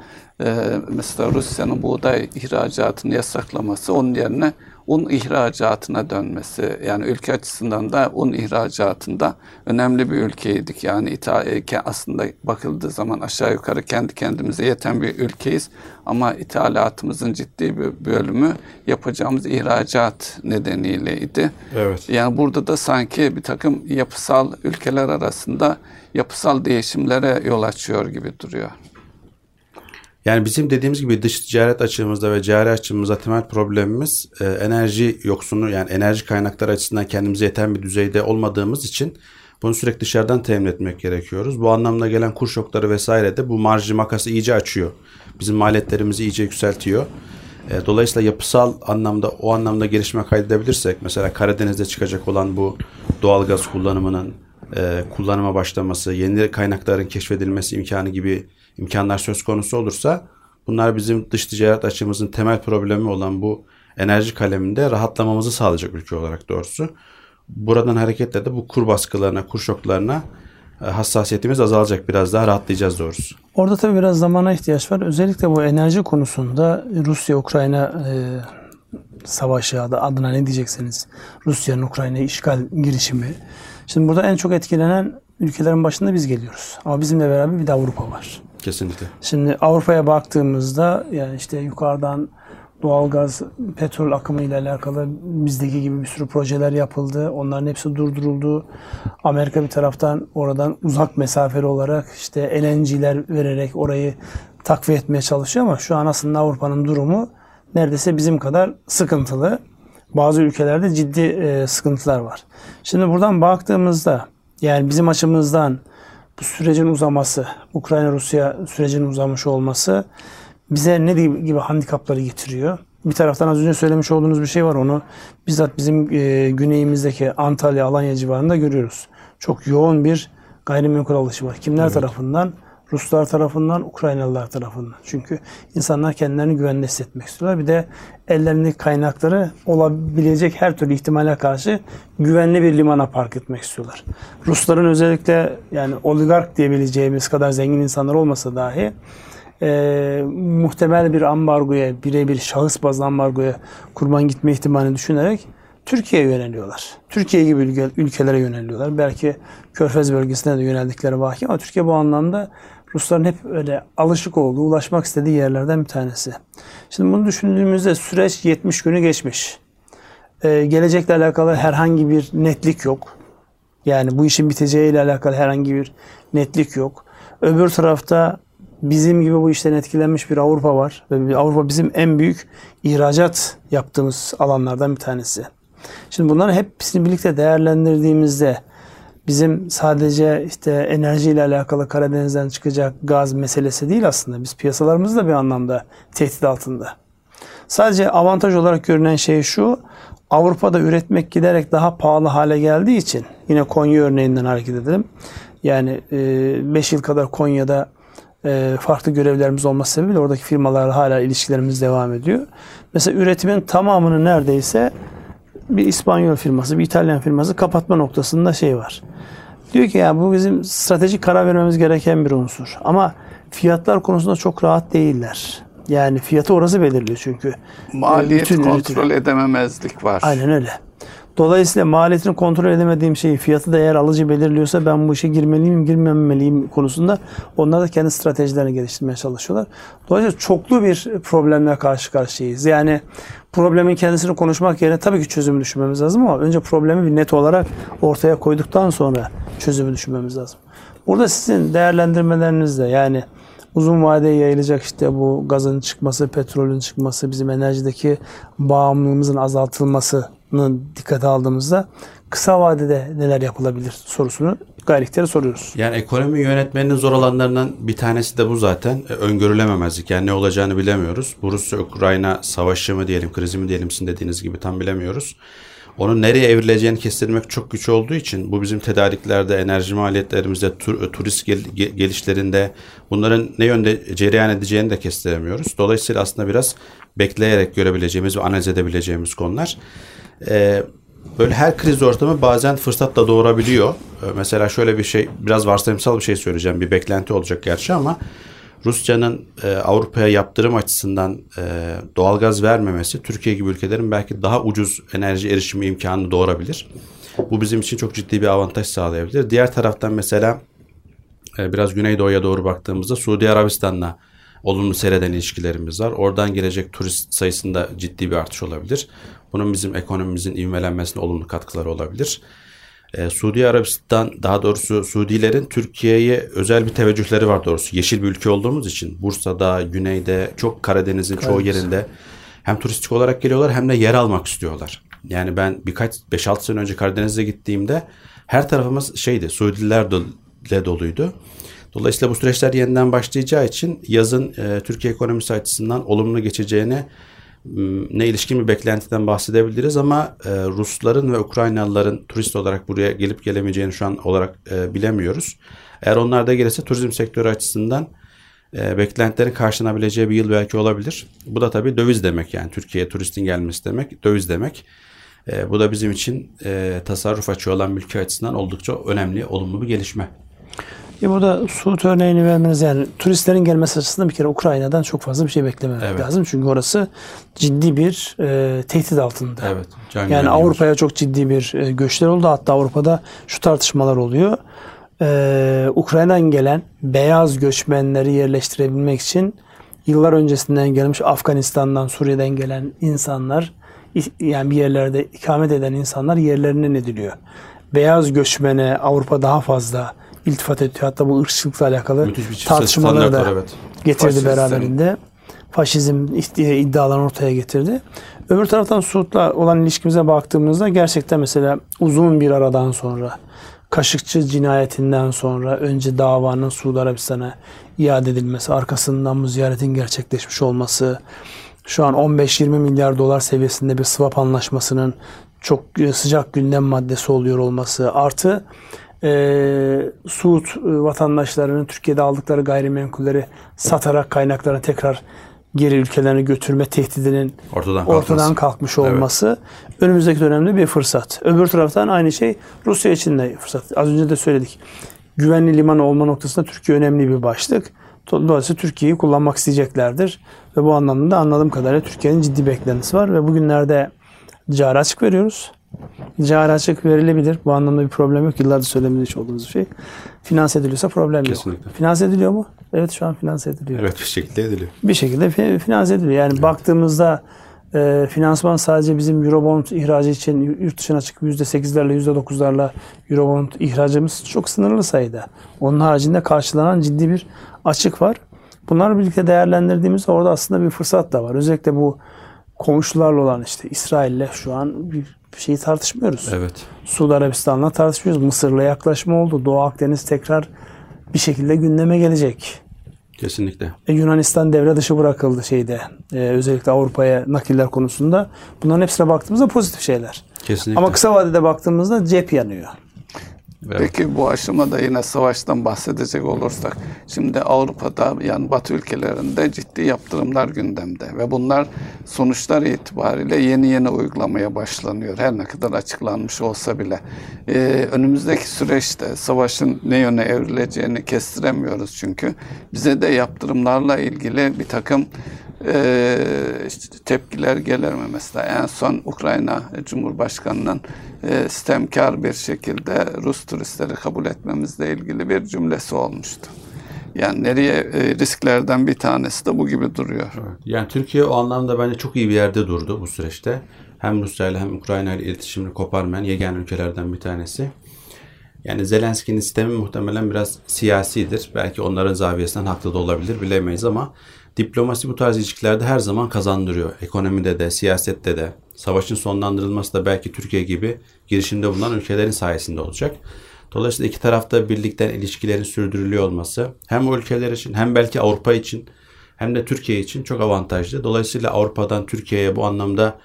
mesela Rusya'nın buğday ihracatını yasaklaması onun yerine un ihracatına dönmesi. Yani ülke açısından da un ihracatında önemli bir ülkeydik. Yani aslında bakıldığı zaman aşağı yukarı kendi kendimize yeten bir ülkeyiz. Ama ithalatımızın ciddi bir bölümü yapacağımız ihracat nedeniyleydi. Evet. Yani burada da sanki bir takım yapısal ülkeler arasında yapısal değişimlere yol açıyor gibi duruyor. Yani bizim dediğimiz gibi dış ticaret açığımızda ve cari açığımızda temel problemimiz enerji yoksunu yani enerji kaynakları açısından kendimize yeten bir düzeyde olmadığımız için bunu sürekli dışarıdan temin etmek gerekiyoruz. Bu anlamda gelen kur şokları vesaire de bu marjı makası iyice açıyor. Bizim maliyetlerimizi iyice yükseltiyor. Dolayısıyla yapısal anlamda o anlamda gelişme kaydedebilirsek mesela Karadeniz'de çıkacak olan bu doğalgaz kullanımının kullanıma başlaması, yeni kaynakların keşfedilmesi imkanı gibi imkanlar söz konusu olursa bunlar bizim dış ticaret açığımızın temel problemi olan bu enerji kaleminde rahatlamamızı sağlayacak ülke olarak doğrusu. Buradan hareketle de bu kur baskılarına, kur şoklarına hassasiyetimiz azalacak. Biraz daha rahatlayacağız doğrusu. Orada tabii biraz zamana ihtiyaç var. Özellikle bu enerji konusunda Rusya-Ukrayna savaşı adına ne diyecekseniz Rusya'nın Ukrayna'ya işgal girişimi. Şimdi burada en çok etkilenen ülkelerin başında biz geliyoruz. Ama bizimle beraber bir de Avrupa var. Kesinlikle. Şimdi Avrupa'ya baktığımızda yani işte yukarıdan doğalgaz, petrol akımı ile alakalı bizdeki gibi bir sürü projeler yapıldı. Onların hepsi durduruldu. Amerika bir taraftan oradan uzak mesafeli olarak işte LNG'ler vererek orayı takviye etmeye çalışıyor ama şu an aslında Avrupa'nın durumu neredeyse bizim kadar sıkıntılı. Bazı ülkelerde ciddi sıkıntılar var. Şimdi buradan baktığımızda yani bizim açımızdan bu sürecin uzaması, Ukrayna-Rusya sürecinin uzamış olması bize ne gibi handikapları getiriyor? Bir taraftan az önce söylemiş olduğunuz bir şey var onu bizzat bizim güneyimizdeki Antalya, Alanya civarında görüyoruz. Çok yoğun bir gayrimenkul alışı var. Kimler evet. tarafından? Ruslar tarafından, Ukraynalılar tarafından. Çünkü insanlar kendilerini güvende hissetmek istiyorlar. Bir de ellerindeki kaynakları olabilecek her türlü ihtimale karşı güvenli bir limana park etmek istiyorlar. Rusların özellikle yani oligark diyebileceğimiz kadar zengin insanlar olmasa dahi muhtemel bir ambargoya, birebir şahıs bazlı ambargoya kurban gitme ihtimalini düşünerek Türkiye'ye yöneliyorlar. Türkiye gibi ülkelere yöneliyorlar. Belki Körfez bölgesine de yöneldikleri vaki, ama Türkiye bu anlamda Rusların hep öyle alışık olduğu, ulaşmak istediği yerlerden bir tanesi. Şimdi bunu düşündüğümüzde süreç 70 günü geçmiş. Gelecekle alakalı herhangi bir netlik yok. Yani bu işin biteceğiyle alakalı herhangi bir netlik yok. Öbür tarafta bizim gibi bu işten etkilenmiş bir Avrupa var. Ve Avrupa bizim en büyük ihracat yaptığımız alanlardan bir tanesi. Şimdi bunların hepsini birlikte değerlendirdiğimizde bizim sadece işte enerjiyle alakalı Karadeniz'den çıkacak gaz meselesi değil aslında. Biz piyasalarımız da bir anlamda tehdit altında. Sadece avantaj olarak görünen şey şu: Avrupa'da üretmek giderek daha pahalı hale geldiği için, yine Konya örneğinden hareket edelim. Yani 5 yıl kadar Konya'da farklı görevlerimiz olması sebebiyle oradaki firmalarla hala ilişkilerimiz devam ediyor. Mesela üretimin tamamını neredeyse bir İspanyol firması, bir İtalyan firması kapatma noktasında şey var. Diyor ki ya bu bizim stratejik karar vermemiz gereken bir unsur. Ama fiyatlar konusunda çok rahat değiller. Yani fiyatı orası belirliyor çünkü. Maliyet kontrol edememezlik var. Aynen öyle. Dolayısıyla maliyetini kontrol edemediğim şeyi, fiyatı da eğer alıcı belirliyorsa ben bu işe girmeliyim, girmemeliyim konusunda onlar da kendi stratejilerini geliştirmeye çalışıyorlar. Dolayısıyla çoklu bir problemle karşı karşıyayız. Yani problemin kendisini konuşmak yerine tabii ki çözümü düşünmemiz lazım, ama önce problemi bir net olarak ortaya koyduktan sonra çözümü düşünmemiz lazım. Burada sizin değerlendirmelerinizde, yani uzun vadeye yayılacak işte bu gazın çıkması, petrolün çıkması, bizim enerjideki bağımlılığımızın azaltılmasını dikkate aldığımızda kısa vadede neler yapılabilir sorusunu gayri ihtiyari soruyoruz. Yani ekonomi yönetmenin zor alanlarından bir tanesi de bu zaten. Öngörülememezlik, yani ne olacağını bilemiyoruz. Bu Rusya-Ukrayna savaşı mı diyelim, krizi mi diyelim, sizin dediğiniz gibi tam bilemiyoruz. Onun nereye evrileceğini kestirmek çok güç olduğu için bu bizim tedariklerde, enerji maliyetlerimizde, turist gelişlerinde bunların ne yönde cereyan edeceğini de kestiremiyoruz. Dolayısıyla aslında biraz bekleyerek görebileceğimiz ve analiz edebileceğimiz konular. Böyle her kriz ortamı bazen fırsat da doğurabiliyor. Mesela şöyle bir şey, biraz varsayımsal bir şey söyleyeceğim. Bir beklenti olacak gerçi, ama Rusya'nın Avrupa'ya yaptırım açısından doğalgaz vermemesi Türkiye gibi ülkelerin belki daha ucuz enerji erişimi imkanını doğurabilir. Bu bizim için çok ciddi bir avantaj sağlayabilir. Diğer taraftan mesela biraz Güneydoğu'ya doğru baktığımızda Suudi Arabistan'la olumlu seyreden ilişkilerimiz var. Oradan gelecek turist sayısında ciddi bir artış olabilir. Bunun bizim ekonomimizin ivmelenmesine olumlu katkıları olabilir. Suudi Arabistan, daha doğrusu Suudilerin Türkiye'ye özel bir teveccühleri var doğrusu. Yeşil bir ülke olduğumuz için Bursa'da, Güney'de, çok Karadeniz'in çoğu yerinde hem turistik olarak geliyorlar hem de yer almak istiyorlar. Yani ben 5-6 sene önce Karadeniz'e gittiğimde her tarafımız Suudilerle doluydu. Dolayısıyla bu süreçler yeniden başlayacağı için yazın Türkiye ekonomisi açısından olumlu geçeceğini ne ilişkin bir beklentiden bahsedebiliriz, ama Rusların ve Ukraynalıların turist olarak buraya gelip gelemeyeceğini şu an olarak bilemiyoruz. Eğer onlar da gelirse turizm sektörü açısından beklentilerin karşılanabileceği bir yıl belki olabilir. Bu da tabii döviz demek, yani Türkiye'ye turistin gelmesi demek, döviz demek. Bu da bizim için tasarruf açığı olan ülke açısından oldukça önemli, olumlu bir gelişme. Burada Suud örneğini vermeniz, yani turistlerin gelmesi açısından bir kere Ukrayna'dan çok fazla bir şey beklememek lazım. Çünkü orası ciddi bir tehdit altında. Evet, yani Avrupa'ya çok ciddi bir göçler oldu. Hatta Avrupa'da şu tartışmalar oluyor. Ukrayna'dan gelen beyaz göçmenleri yerleştirebilmek için yıllar öncesinden gelmiş, Afganistan'dan, Suriye'den gelen insanlar, yani bir yerlerde ikamet eden insanlar yerlerinden ediliyor. Beyaz göçmene Avrupa daha fazla iltifat ediyor. Hatta bu ırkçılıkla alakalı tartışmaları da getirdi beraberinde. Faşizm iddialarını ortaya getirdi. Öbür taraftan Suud'la olan ilişkimize baktığımızda gerçekten mesela uzun bir aradan sonra, Kaşıkçı cinayetinden sonra önce davanın Suudi Arabistan'a iade edilmesi, arkasından bu ziyaretin gerçekleşmiş olması, şu an 15-20 milyar dolar seviyesinde bir swap anlaşmasının çok sıcak gündem maddesi oluyor olması, artı Suud vatandaşlarının Türkiye'de aldıkları gayrimenkulleri satarak kaynaklarını tekrar geri ülkelerine götürme tehdidinin ortadan kalkmış olması önümüzdeki dönemde bir fırsat. Öbür taraftan aynı şey Rusya için de fırsat. Az önce de söyledik. Güvenli liman olma noktasında Türkiye önemli bir başlık. Dolayısıyla Türkiye'yi kullanmak isteyeceklerdir. Ve bu anlamda da anladığım kadarıyla Türkiye'nin ciddi beklentisi var. Ve bugünlerde cari açık veriyoruz. Cari açık verilebilir. Bu anlamda bir problem yok. Yıllardır söylemiş olduğumuz bir şey. Finanse ediliyorsa problem kesinlikle yok. Finanse ediliyor mu? Evet, şu an finanse ediliyor. Evet, bir şekilde ediliyor. Bir şekilde finanse ediliyor. Yani evet, baktığımızda finansman sadece bizim Eurobond ihracı için yurt dışına çıkıp %8'lerle %9'larla Eurobond ihracımız çok sınırlı sayıda. Onun haricinde karşılanan ciddi bir açık var. Bunlar birlikte değerlendirdiğimizde orada aslında bir fırsat da var. Özellikle bu komşularla olan işte İsrail'le şu an bir şeyi tartışmıyoruz. Evet. Suudi Arabistan'la tartışmıyoruz. Mısır'la yaklaşma oldu. Doğu Akdeniz tekrar bir şekilde gündeme gelecek. Kesinlikle. Yunanistan devre dışı bırakıldı şeyde. Özellikle Avrupa'ya nakiller konusunda. Bunların hepsine baktığımızda pozitif şeyler. Kesinlikle. Ama kısa vadede baktığımızda cep yanıyor. Evet. Peki bu aşamada yine savaştan bahsedecek olursak, şimdi Avrupa'da yani Batı ülkelerinde ciddi yaptırımlar gündemde ve bunlar sonuçlar itibariyle yeni uygulamaya başlanıyor. Her ne kadar açıklanmış olsa bile. Önümüzdeki süreçte savaşın ne yöne evrileceğini kestiremiyoruz çünkü. Bize de yaptırımlarla ilgili bir takım tepkiler gelir mi? Mesela en son Ukrayna Cumhurbaşkanı'nın istemkar bir şekilde Rus turistleri kabul etmemizle ilgili bir cümlesi olmuştu. Yani nereye risklerden bir tanesi de bu gibi duruyor. Evet. Yani Türkiye o anlamda bence çok iyi bir yerde durdu bu süreçte. Hem Rusya ile hem Ukrayna ile iletişimini koparmayan yegane ülkelerden bir tanesi. Yani Zelenski'nin sistemi muhtemelen biraz siyasidir. Belki onların zaviyesinden haklı da olabilir, bilemeyiz ama diplomasi bu tarz ilişkilerde her zaman kazandırıyor. Ekonomide de, siyasette de. Savaşın sonlandırılması da belki Türkiye gibi girişimde bulunan ülkelerin sayesinde olacak. Dolayısıyla iki tarafta birlikte ilişkilerin sürdürülüyor olması hem o ülkeler için hem belki Avrupa için hem de Türkiye için çok avantajlı. Dolayısıyla Avrupa'dan Türkiye'ye bu anlamda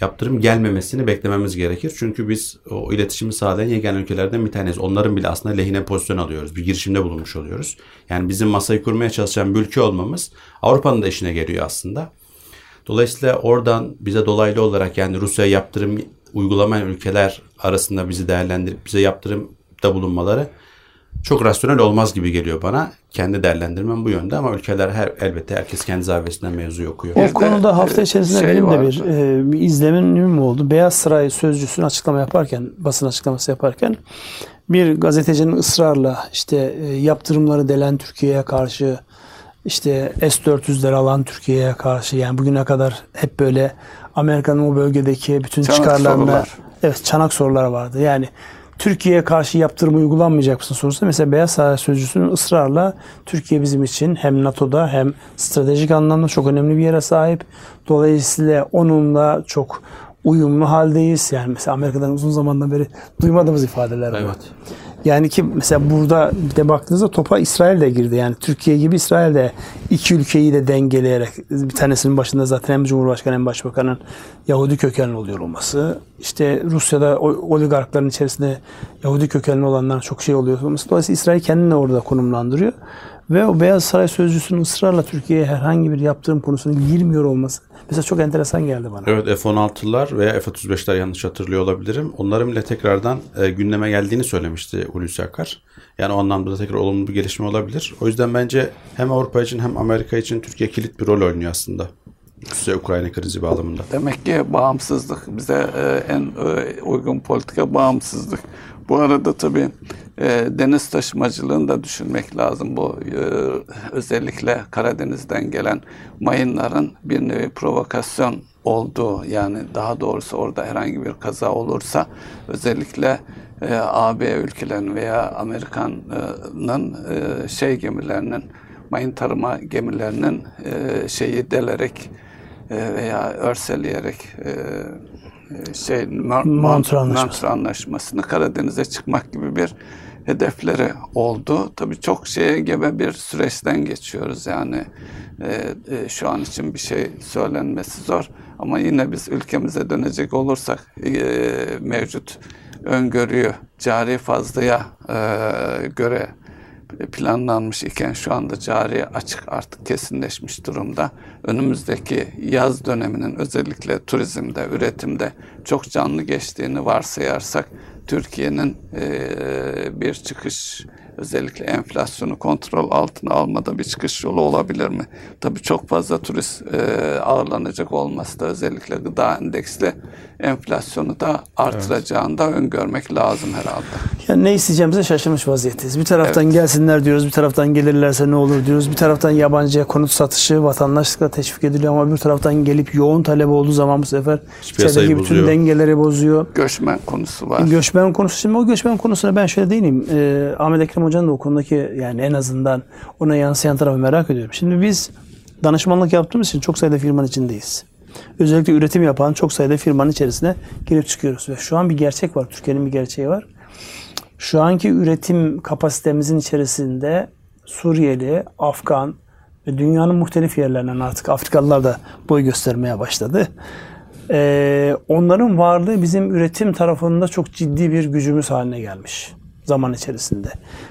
yaptırım gelmemesini beklememiz gerekir. Çünkü biz o iletişimi sağlayan yegane ülkelerden bir tanesi. Onların bile aslında lehine pozisyon alıyoruz. Bir girişimde bulunmuş oluyoruz. Yani bizim masayı kurmaya çalışan bir ülke olmamız Avrupa'nın da işine geliyor aslında. Dolayısıyla oradan bize dolaylı olarak yani Rusya'ya yaptırım uygulamayan ülkeler arasında bizi değerlendirip bize yaptırımda bulunmaları çok rasyonel olmaz gibi geliyor bana. Kendi değerlendirmem bu yönde ama ülkeler elbette herkes kendi zahvesinden mevzuyu okuyor. O konuda hafta içerisinde benim de bir izlemim oldu. Beyaz Saray sözcüsünün açıklama yaparken, basın açıklaması yaparken bir gazetecinin ısrarla işte yaptırımları delen Türkiye'ye karşı, işte S-400'leri alan Türkiye'ye karşı, yani bugüne kadar hep böyle Amerika'nın o bölgedeki bütün çıkarlarında evet çanak sorular vardı. Yani Türkiye'ye karşı yaptırım uygulanmayacak mısın sorusu. Mesela Beyaz Saray Sözcüsü'nün ısrarla Türkiye bizim için hem NATO'da hem stratejik anlamda çok önemli bir yere sahip. Dolayısıyla onunla çok uyumlu haldeyiz. Yani mesela Amerika'dan uzun zamandan beri duymadığımız ifadeler var. Evet. Yani ki mesela burada bir de baktığınızda topa İsrail de girdi. Yani Türkiye gibi İsrail de iki ülkeyi de dengeleyerek, bir tanesinin başında zaten hem Cumhurbaşkanı hem Başbakan'ın Yahudi kökenli oluyor olması. İşte Rusya'da oligarkların içerisinde Yahudi kökenli olanlar çok şey oluyor olması. Dolayısıyla İsrail kendini orada konumlandırıyor. Ve o Beyaz Saray Sözcüsü'nün ısrarla Türkiye'ye herhangi bir yaptırım konusuna girmiyor olması mesela çok enteresan geldi bana. Evet, F-16'lar veya F-35'ler yanlış hatırlıyor olabilirim. Onların bile tekrardan gündeme geldiğini söylemişti Hulusi Akar. Yani o anlamda da tekrar olumlu bir gelişme olabilir. O yüzden bence hem Avrupa için hem Amerika için Türkiye kilit bir rol oynuyor aslında. Rusya-Ukrayna krizi bağlamında. Demek ki bağımsızlık bize en uygun politika bağımsızlık. Bu arada tabii deniz taşımacılığını da düşünmek lazım. Bu özellikle Karadeniz'den gelen mayınların bir nevi provokasyon olduğu, yani daha doğrusu orada herhangi bir kaza olursa özellikle AB ülkelerinin veya Amerika'nın gemilerinin, mayın tarıma gemilerinin şeyi delerek veya örseleyerek Montrö Anlaşması'nı Karadeniz'e çıkmak gibi bir hedefleri oldu. Tabii çok şeye gebe bir süreçten geçiyoruz yani şu an için bir şey söylenmesi zor ama yine biz ülkemize dönecek olursak mevcut öngörüyü cari fazlaya göre planlanmış iken şu anda cari açık artık kesinleşmiş durumda. Önümüzdeki yaz döneminin özellikle turizmde, üretimde çok canlı geçtiğini varsayarsak Türkiye'nin bir çıkış, özellikle enflasyonu kontrol altına almada bir çıkış yolu olabilir mi? Tabii çok fazla turist ağırlanacak olması da özellikle gıda endeksle enflasyonu da artıracağını da öngörmek lazım herhalde. Yani ne isteyeceğimize şaşırmış vaziyetteyiz. Bir taraftan gelsinler diyoruz, bir taraftan gelirlerse ne olur diyoruz. Bir taraftan yabancıya konut satışı vatandaşlıkla teşvik ediliyor ama bir taraftan gelip yoğun talep olduğu zaman bu sefer içerideki bütün dengeleri bozuyor. Göçmen konusu var. Göçmen konusu. Şimdi o göçmen konusuna ben şöyle değineyim. Ahmet Ekrem Hoca'nın da o konudaki, yani en azından ona yansıyan tarafı merak ediyorum. Şimdi biz danışmanlık yaptığımız için çok sayıda firmanın içindeyiz. Özellikle üretim yapan çok sayıda firmanın içerisine girip çıkıyoruz. Ve şu an bir gerçek var. Türkiye'nin bir gerçeği var. Şu anki üretim kapasitemizin içerisinde Suriyeli, Afgan ve dünyanın muhtelif yerlerinden artık Afrikalılar da boy göstermeye başladı. Onların varlığı bizim üretim tarafında çok ciddi bir gücümüz haline gelmiş zaman içerisinde.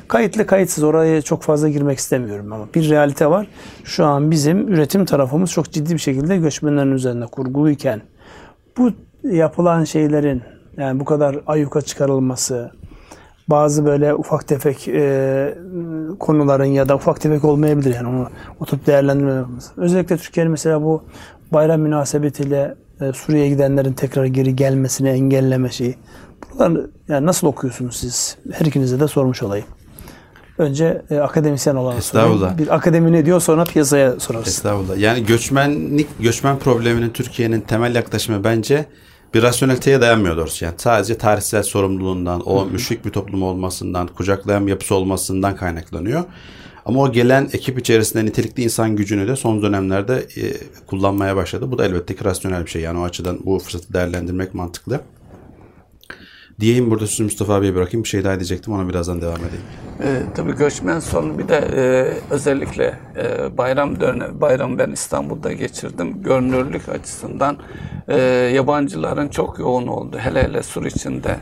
Kayıtlı kayıtsız oraya çok fazla girmek istemiyorum ama bir realite var. Şu an bizim üretim tarafımız çok ciddi bir şekilde göçmenlerin üzerinde kurguluyken bu yapılan şeylerin, yani bu kadar ayyuka çıkarılması, bazı böyle ufak tefek konuların ya da ufak tefek olmayabilir, yani onu oturup değerlendirmemiz. Özellikle Türkiye'nin mesela bu bayram münasebetiyle Suriye'ye gidenlerin tekrar geri gelmesini engelleme şeyi. Bunları yani nasıl okuyorsunuz siz? Her ikinize de sormuş olayım. Önce akademisyen olan sorayım. Bir akademi ne diyor, sonra piyasaya sorarız. Estağfurullah. Yani göçmen probleminin Türkiye'nin temel yaklaşımı bence bir rasyoneliteye dayanmıyor doğrusu. Yani sadece tarihsel sorumluluğundan, o müşrik bir toplum olmasından, kucaklayan yapısı olmasından kaynaklanıyor. Ama o gelen ekip içerisinde nitelikli insan gücünü de son dönemlerde kullanmaya başladı. Bu da elbette ki rasyonel bir şey. Yani o açıdan bu fırsatı değerlendirmek mantıklı. Diyeyim, burada sözü Mustafa abiye bırakayım. Bir şey daha diyecektim, ona birazdan devam edeyim. Tabii göçmen sorunu bir de özellikle bayramı ben İstanbul'da geçirdim. Görünürlük açısından yabancıların çok yoğun oldu. Hele sur içinde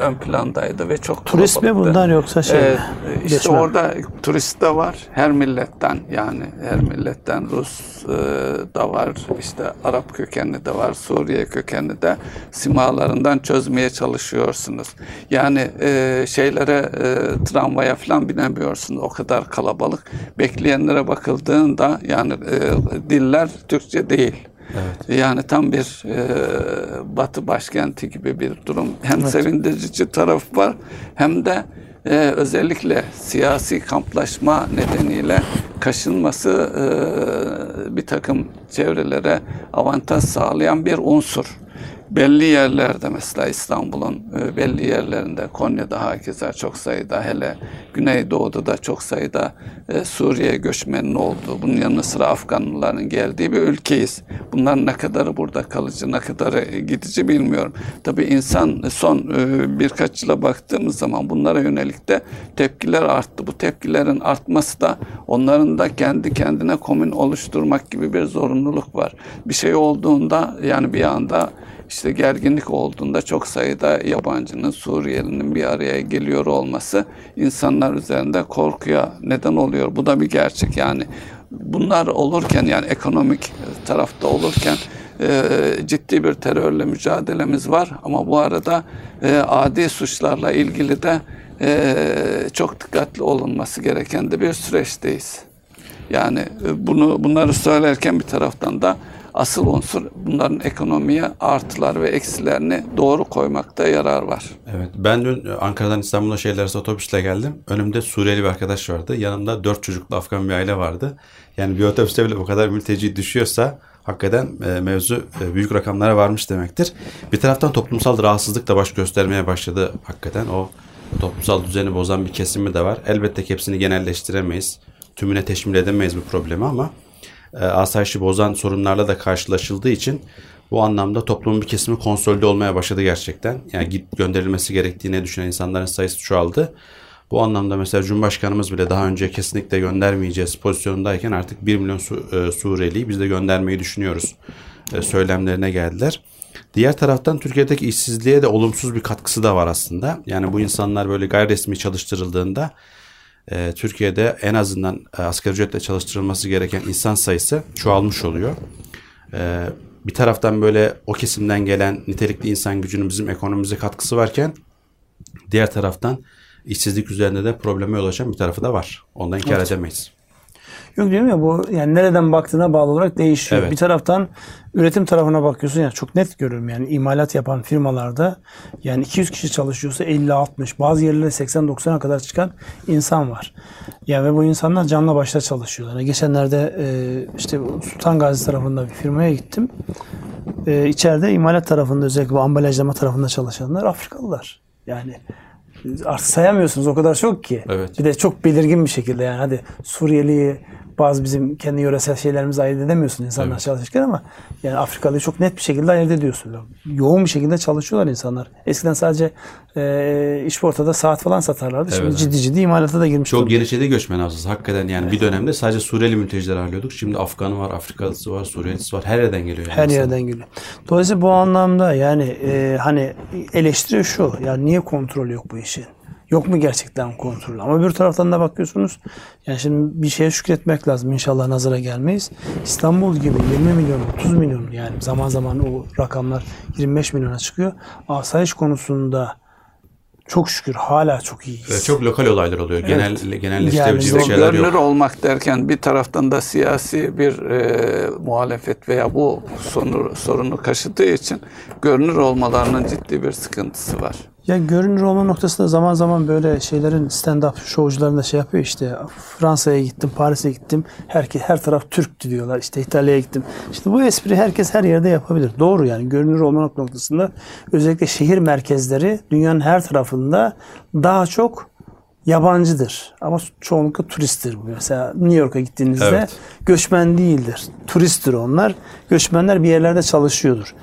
ön plandaydı ve çok turist kalabalıktı. Mi bundan yoksa şey mi? İşte orada turist de var. Her milletten Rus da var. İşte Arap kökenli de var. Suriye kökenli de, simalarından çözmeye çalışıyorsunuz. Yani şeylere, tramvaya falan binemiyorsunuz. O kadar kalabalık. Bekleyenlere bakıldığında yani diller Türkçe değil. Evet. Yani tam bir Batı başkenti gibi bir durum. Hem sevindirici tarafı var, hem de özellikle siyasi kamplaşma nedeniyle kaşınması bir takım çevrelere avantaj sağlayan bir unsur. Belli yerlerde, mesela İstanbul'un belli yerlerinde, Konya'da hakeza çok sayıda, hele Güneydoğu'da da çok sayıda Suriye göçmeninin olduğu, bunun yanı sıra Afganlıların geldiği bir ülkeyiz. Bunların ne kadarı burada kalıcı, ne kadarı gidici bilmiyorum. Tabii insan son birkaç yıla baktığımız zaman bunlara yönelik de tepkiler arttı. Bu tepkilerin artması da onların da kendi kendine komün oluşturmak gibi bir zorunluluk var. Bir şey olduğunda, yani bir anda İşte gerginlik olduğunda çok sayıda yabancının, Suriyelinin bir araya geliyor olması insanlar üzerinde korkuya neden oluyor. Bu da bir gerçek yani. Bunlar olurken, yani ekonomik tarafta olurken ciddi bir terörle mücadelemiz var. Ama bu arada adi suçlarla ilgili de çok dikkatli olunması gereken de bir süreçteyiz. Yani bunları söylerken bir taraftan da asıl unsur bunların ekonomiye artılar ve eksilerini doğru koymakta yarar var. Evet, ben dün Ankara'dan İstanbul'a otobüsle geldim. Önümde Suriyeli bir arkadaş vardı. Yanımda 4 çocuklu Afgan bir aile vardı. Yani bir otobüste bile bu kadar mülteci düşüyorsa hakikaten mevzu büyük rakamlara varmış demektir. Bir taraftan toplumsal rahatsızlık da baş göstermeye başladı hakikaten. O toplumsal düzeni bozan bir kesimi de var. Elbette ki hepsini genelleştiremeyiz. Tümüne teşmil edemeyiz bu problemi ama asayişi bozan sorunlarla da karşılaşıldığı için bu anlamda toplumun bir kesimi konsolide olmaya başladı gerçekten. Yani gönderilmesi gerektiğini düşünen insanların sayısı çoğaldı. Bu anlamda mesela Cumhurbaşkanımız bile daha önce kesinlikle göndermeyeceğiz pozisyonundayken artık 1 milyon Suriyeli'yi biz de göndermeyi düşünüyoruz söylemlerine geldiler. Diğer taraftan Türkiye'deki işsizliğe de olumsuz bir katkısı da var aslında. Yani bu insanlar böyle gayri resmi çalıştırıldığında Türkiye'de en azından asgari ücretle çalıştırılması gereken insan sayısı çoğalmış oluyor. Bir taraftan böyle o kesimden gelen nitelikli insan gücünün bizim ekonomimize katkısı varken Diğer taraftan işsizlik üzerinde de probleme yol açan bir tarafı da var. Ondan kâr edemeyiz. Yok diyorum ya, bu yani nereden baktığına bağlı olarak değişiyor. Evet. Bir taraftan üretim tarafına bakıyorsun ya, çok net görüyorum yani imalat yapan firmalarda yani 200 kişi çalışıyorsa 50-60, bazı yerlerde 80-90'a kadar çıkan insan var. Yani ve bu insanlar canla başla çalışıyorlar. Yani geçenlerde işte Sultan Gazi tarafında bir firmaya gittim. İçeride imalat tarafında, özellikle ambalajlama tarafında çalışanlar Afrikalılar. Yani artık sayamıyorsunuz, o kadar çok ki. Evet. Bir de çok belirgin bir şekilde yani hadi Suriyeli'yi, bazı bizim kendi yöresel şeylerimizi ayırt edemiyorsun insanlar çalışırken ama yani Afrikalı'yı çok net bir şekilde ayırt ediyorsun. Yoğun bir şekilde çalışıyorlar insanlar. Eskiden sadece işportada saat falan satarlardı. Şimdi ciddi imalata da girmiş. Çok gelişede göçmen havzası. Hakikaten yani bir dönemde sadece Suriyeli mültecileri ağırlıyorduk. Şimdi Afganı var, Afrikalısı var, Suriyelisi var. Her yerden geliyor. Yani yerden geliyor. Dolayısıyla bu anlamda yani hani eleştiri şu. Yani niye kontrol yok bu işin? Yok mu gerçekten kontrol? Ama bir taraftan da bakıyorsunuz. Yani şimdi bir şeye şükretmek lazım. İnşallah nazara gelmeyiz. İstanbul gibi 20 milyon, 30 milyon yani zaman zaman o rakamlar 25 milyona çıkıyor. Asayiş konusunda çok şükür hala çok iyiyiz. Evet, çok lokal olaylar oluyor. Genelleştirici yani şeyler yok. Görünür olmak derken bir taraftan da siyasi bir muhalefet veya bu sorunu kaşıdığı için görünür olmalarının ciddi bir sıkıntısı var. Ya görünür olma noktasında zaman zaman böyle şeylerin stand-up şovcuların da şey yapıyor işte, Fransa'ya gittim, Paris'e gittim, herkes her taraf Türk diyorlar, işte İtalya'ya gittim. İşte bu espri herkes her yerde yapabilir. Doğru yani görünür olma noktasında özellikle şehir merkezleri dünyanın her tarafında daha çok yabancıdır. Ama çoğunlukla turisttir bu. Mesela New York'a gittiğinizde göçmen değildir. Turisttir onlar. Göçmenler bir yerlerde çalışıyordur.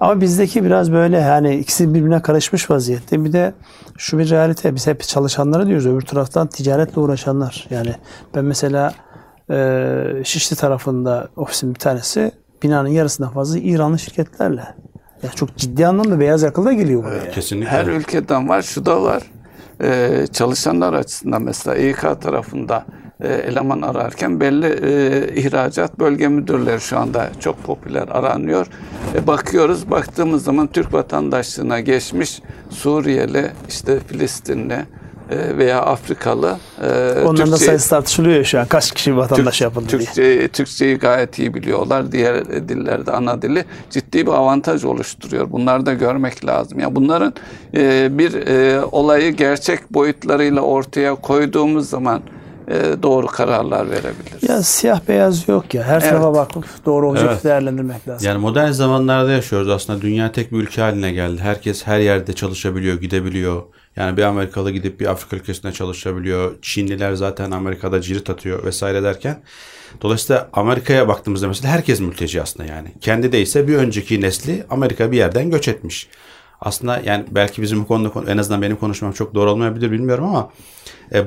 Ama bizdeki biraz böyle yani ikisi birbirine karışmış vaziyette. Bir de şu bir realite. Biz hep çalışanlara diyoruz. Öbür taraftan ticaretle uğraşanlar. Yani ben mesela Şişli tarafında ofisin bir tanesi binanın yarısından fazla İranlı şirketlerle. Ya çok ciddi anlamda beyaz yakalı da geliyor buraya. Kesinlikle. Her ülkeden var. Şu da var. Çalışanlar açısından mesela İK tarafında eleman ararken belli ihracat bölge müdürleri şu anda çok popüler aranıyor. Baktığımız zaman Türk vatandaşlığına geçmiş Suriyeli, işte Filistinli veya Afrikalı. Onların da sayısı tartışılıyor şu an. Kaç kişi vatandaş yapıldı diye. Türkçeyi gayet iyi biliyorlar. Diğer dillerde ana dili ciddi bir avantaj oluşturuyor. Bunları da görmek lazım. Yani bunların bir olayı gerçek boyutlarıyla ortaya koyduğumuz zaman doğru kararlar verebiliriz. Ya siyah beyaz yok ya. Her tarafa bakıp doğru olacak değerlendirmek lazım. Yani modern zamanlarda yaşıyoruz aslında. Dünya tek bir ülke haline geldi. Herkes her yerde çalışabiliyor, gidebiliyor. Yani bir Amerikalı gidip bir Afrika ülkesinde çalışabiliyor. Çinliler zaten Amerika'da cirit atıyor vesaire derken. Dolayısıyla Amerika'ya baktığımızda mesela herkes mülteci aslında yani. Kendi değilse bir önceki nesli Amerika bir yerden göç etmiş. Aslında yani belki bizim bu konuda, en azından benim konuşmam çok doğru olmayabilir bilmiyorum ama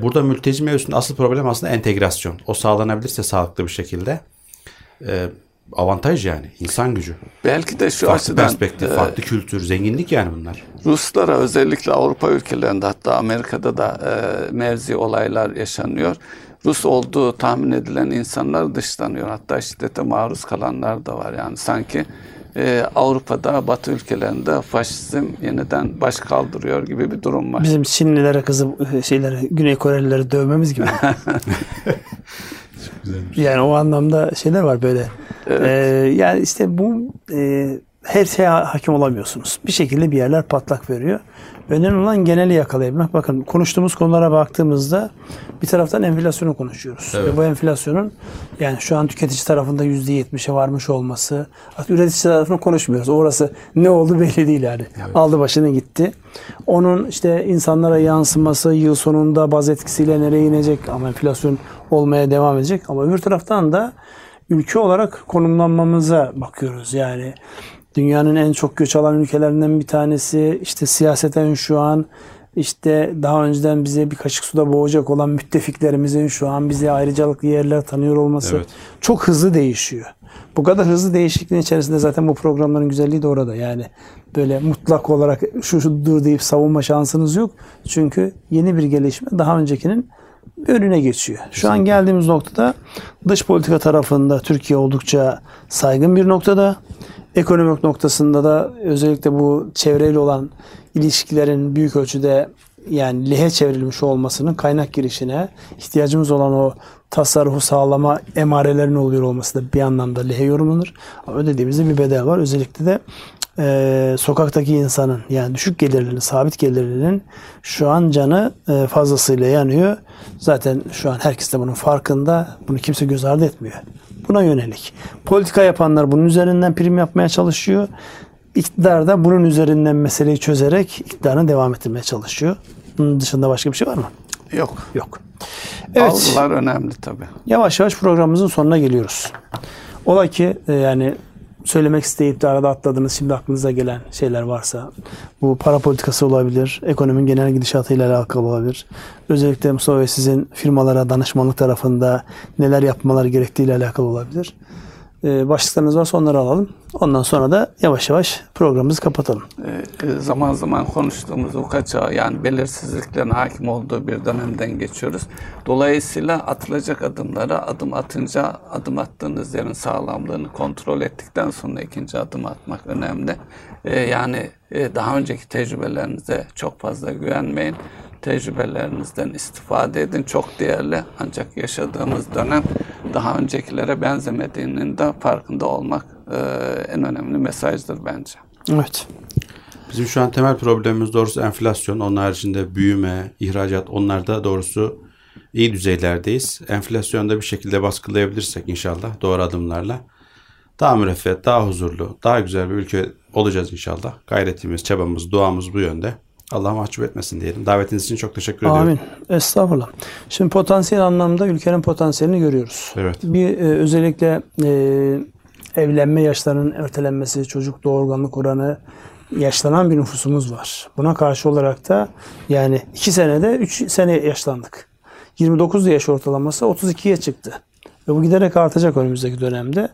burada mülteci mevzusunda asıl problem aslında entegrasyon. O sağlanabilirse sağlıklı bir şekilde avantaj yani insan gücü. Belki de şu farklı açıdan. Farklı perspektif, farklı kültür, zenginlik yani bunlar. Ruslara özellikle Avrupa ülkelerinde hatta Amerika'da da mevzi olaylar yaşanıyor. Rus olduğu tahmin edilen insanlar dışlanıyor. Hatta şiddete maruz kalanlar da var yani sanki. Avrupa'da, Batı ülkelerinde faşizm yeniden baş kaldırıyor gibi bir durum var. Bizim Çinlilere Güney Korelilere dövmemiz gibi. Yani o anlamda şeyler var böyle. Evet. Yani işte bu her şeye hakim olamıyorsunuz. Bir şekilde bir yerler patlak veriyor. Önemli olan geneli yakalayabilmek. Bakın konuştuğumuz konulara baktığımızda bir taraftan enflasyonu konuşuyoruz. Evet. Ve bu enflasyonun yani şu an tüketici tarafında %70'e varmış olması. Üretici tarafını konuşmuyoruz. Orası ne oldu belli değil yani. Evet. Aldı başını gitti. Onun işte insanlara yansıması, yıl sonunda baz etkisiyle nereye inecek ama enflasyon olmaya devam edecek. Ama öbür taraftan da ülke olarak konumlanmamıza bakıyoruz yani. Dünyanın en çok göç alan ülkelerinden bir tanesi, işte siyaseten şu an işte daha önceden bize bir kaşık suda boğacak olan müttefiklerimizin şu an bize ayrıcalıklı yerler tanıyor olması çok hızlı değişiyor. Bu kadar hızlı değişikliğin içerisinde zaten bu programların güzelliği de orada yani böyle mutlak olarak şudur deyip savunma şansınız yok. Çünkü yeni bir gelişme daha öncekinin önüne geçiyor. Şu an geldiğimiz noktada dış politika tarafında Türkiye oldukça saygın bir noktada. Ekonomik noktasında da özellikle bu çevreyle olan ilişkilerin büyük ölçüde yani lehe çevrilmiş olmasının kaynak girişine, ihtiyacımız olan o tasarrufu sağlama emarelerin oluyor olması da bir anlamda lehe yorumlanır. Ama ödediğimizde bir bedel var. Özellikle de sokaktaki insanın, yani düşük gelirlinin, sabit gelirlinin şu an canı fazlasıyla yanıyor. Zaten şu an herkes de bunun farkında. Bunu kimse göz ardı etmiyor. Buna yönelik politika yapanlar bunun üzerinden prim yapmaya çalışıyor. İktidar da bunun üzerinden meseleyi çözerek iktidarını devam ettirmeye çalışıyor. Bunun dışında başka bir şey var mı? Yok. Evet. Algılar önemli tabii. Yavaş yavaş programımızın sonuna geliyoruz. Ola ki yani söylemek isteyip de arada atladığınız, şimdi aklınıza gelen şeyler varsa, bu para politikası olabilir, ekonominin genel gidişatıyla alakalı olabilir. Özellikle Mustafa Bey, sizin firmalara danışmanlık tarafında neler yapmaları gerektiğiyle alakalı olabilir. Başlıklarınız varsa onları alalım. Ondan sonra da yavaş yavaş programımızı kapatalım. Zaman zaman konuştuğumuz o kaçağı, yani belirsizliklerin hakim olduğu bir dönemden geçiyoruz. Dolayısıyla atılacak adımlara adım attığınız yerin sağlamlığını kontrol ettikten sonra ikinci adım atmak önemli. Yani daha önceki tecrübelerinize çok fazla güvenmeyin. Tecrübelerinizden istifade edin. Çok değerli, ancak yaşadığımız dönem daha öncekilere benzemediğinin de farkında olmak en önemli mesajdır bence. Evet. Bizim şu an temel problemimiz doğrusu enflasyon. Onun haricinde büyüme, ihracat, onlar da doğrusu iyi düzeylerdeyiz. Enflasyonu da bir şekilde baskılayabilirsek inşallah doğru adımlarla daha müreffeh, daha huzurlu, daha güzel bir ülke olacağız inşallah. Gayretimiz, çabamız, duamız bu yönde. Allah mahcup etmesin diyelim. Davetiniz için çok teşekkür ediyorum. Amin. Estağfurullah. Şimdi potansiyel anlamda ülkenin potansiyelini görüyoruz. Evet. Bir özellikle evlenme yaşlarının ertelenmesi, çocuk doğurganlık oranı, yaşlanan bir nüfusumuz var. Buna karşı olarak da yani 2 senede 3 sene yaşlandık. 29 yaş ortalaması 32'ye çıktı. Ve bu giderek artacak önümüzdeki dönemde.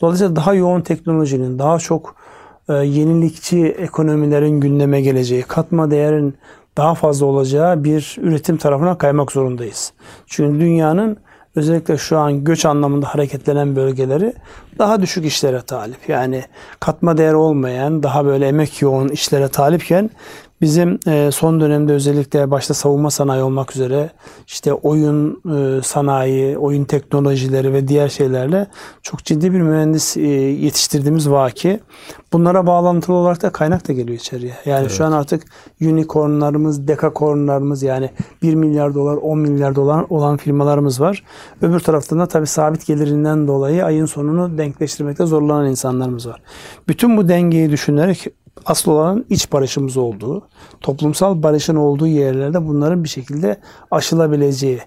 Dolayısıyla daha yoğun teknolojinin, daha çok yenilikçi ekonomilerin gündeme geleceği, katma değerin daha fazla olacağı bir üretim tarafına kaymak zorundayız. Çünkü dünyanın özellikle şu an göç anlamında hareketlenen bölgeleri daha düşük işlere talip. Yani katma değer olmayan, daha böyle emek yoğun işlere talipken bizim son dönemde özellikle başta savunma sanayi olmak üzere işte oyun sanayi, oyun teknolojileri ve diğer şeylerle çok ciddi bir mühendis yetiştirdiğimiz vaki. Bunlara bağlantılı olarak da kaynak da geliyor içeriye. Yani evet. Şu an artık unicornlarımız, dekakornlarımız, yani 1 milyar dolar, 10 milyar dolar olan firmalarımız var. Öbür taraftan da tabii sabit gelirinden dolayı ayın sonunu denkleştirmekte zorlanan insanlarımız var. Bütün bu dengeyi düşünerek asıl olan iç barışımız olduğu, toplumsal barışın olduğu yerlerde bunların bir şekilde aşılabileceği.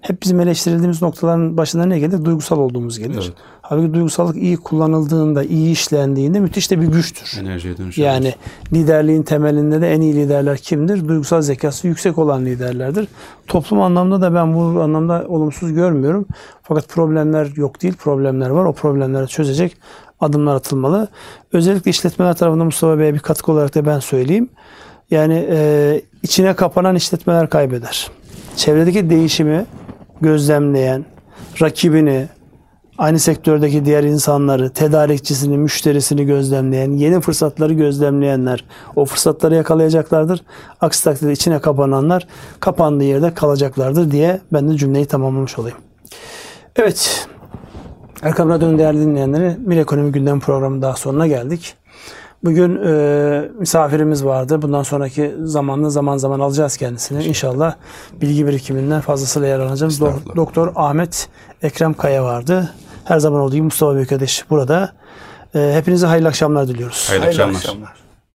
Hep bizim eleştirildiğimiz noktaların başında ne gelir? Duygusal olduğumuz gelir. Evet. Halbuki duygusallık iyi kullanıldığında, iyi işlendiğinde müthiş de bir güçtür. Enerjiye dönüşüyoruz. Yani liderliğin temelinde de en iyi liderler kimdir? Duygusal zekası yüksek olan liderlerdir. Toplum anlamda da ben bu anlamda olumsuz görmüyorum. Fakat problemler yok değil, problemler var. O problemleri çözecek adımlar atılmalı. Özellikle işletmeler tarafında Mustafa Bey'e bir katkı olarak da ben söyleyeyim. Yani içine kapanan işletmeler kaybeder. Çevredeki değişimi gözlemleyen, rakibini, aynı sektördeki diğer insanları, tedarikçisini, müşterisini gözlemleyen, yeni fırsatları gözlemleyenler o fırsatları yakalayacaklardır. Aksi takdirde içine kapananlar kapandığı yerde kalacaklardır diye ben de cümleyi tamamlamış olayım. Evet. Erkam Radyo'nun değerli dinleyenleri, Bir Ekonomi Gündem programı daha sonuna geldik. Bugün misafirimiz vardı. Bundan sonraki zamanla zaman zaman alacağız kendisini. İnşallah bilgi birikiminden fazlasıyla yararlanacağız. Doktor Ahmet Ekrem Kaya vardı. Her zaman olduğu gibi Mustafa Büyükateş burada. Hepinize hayırlı akşamlar diliyoruz. Hayırlı akşamlar.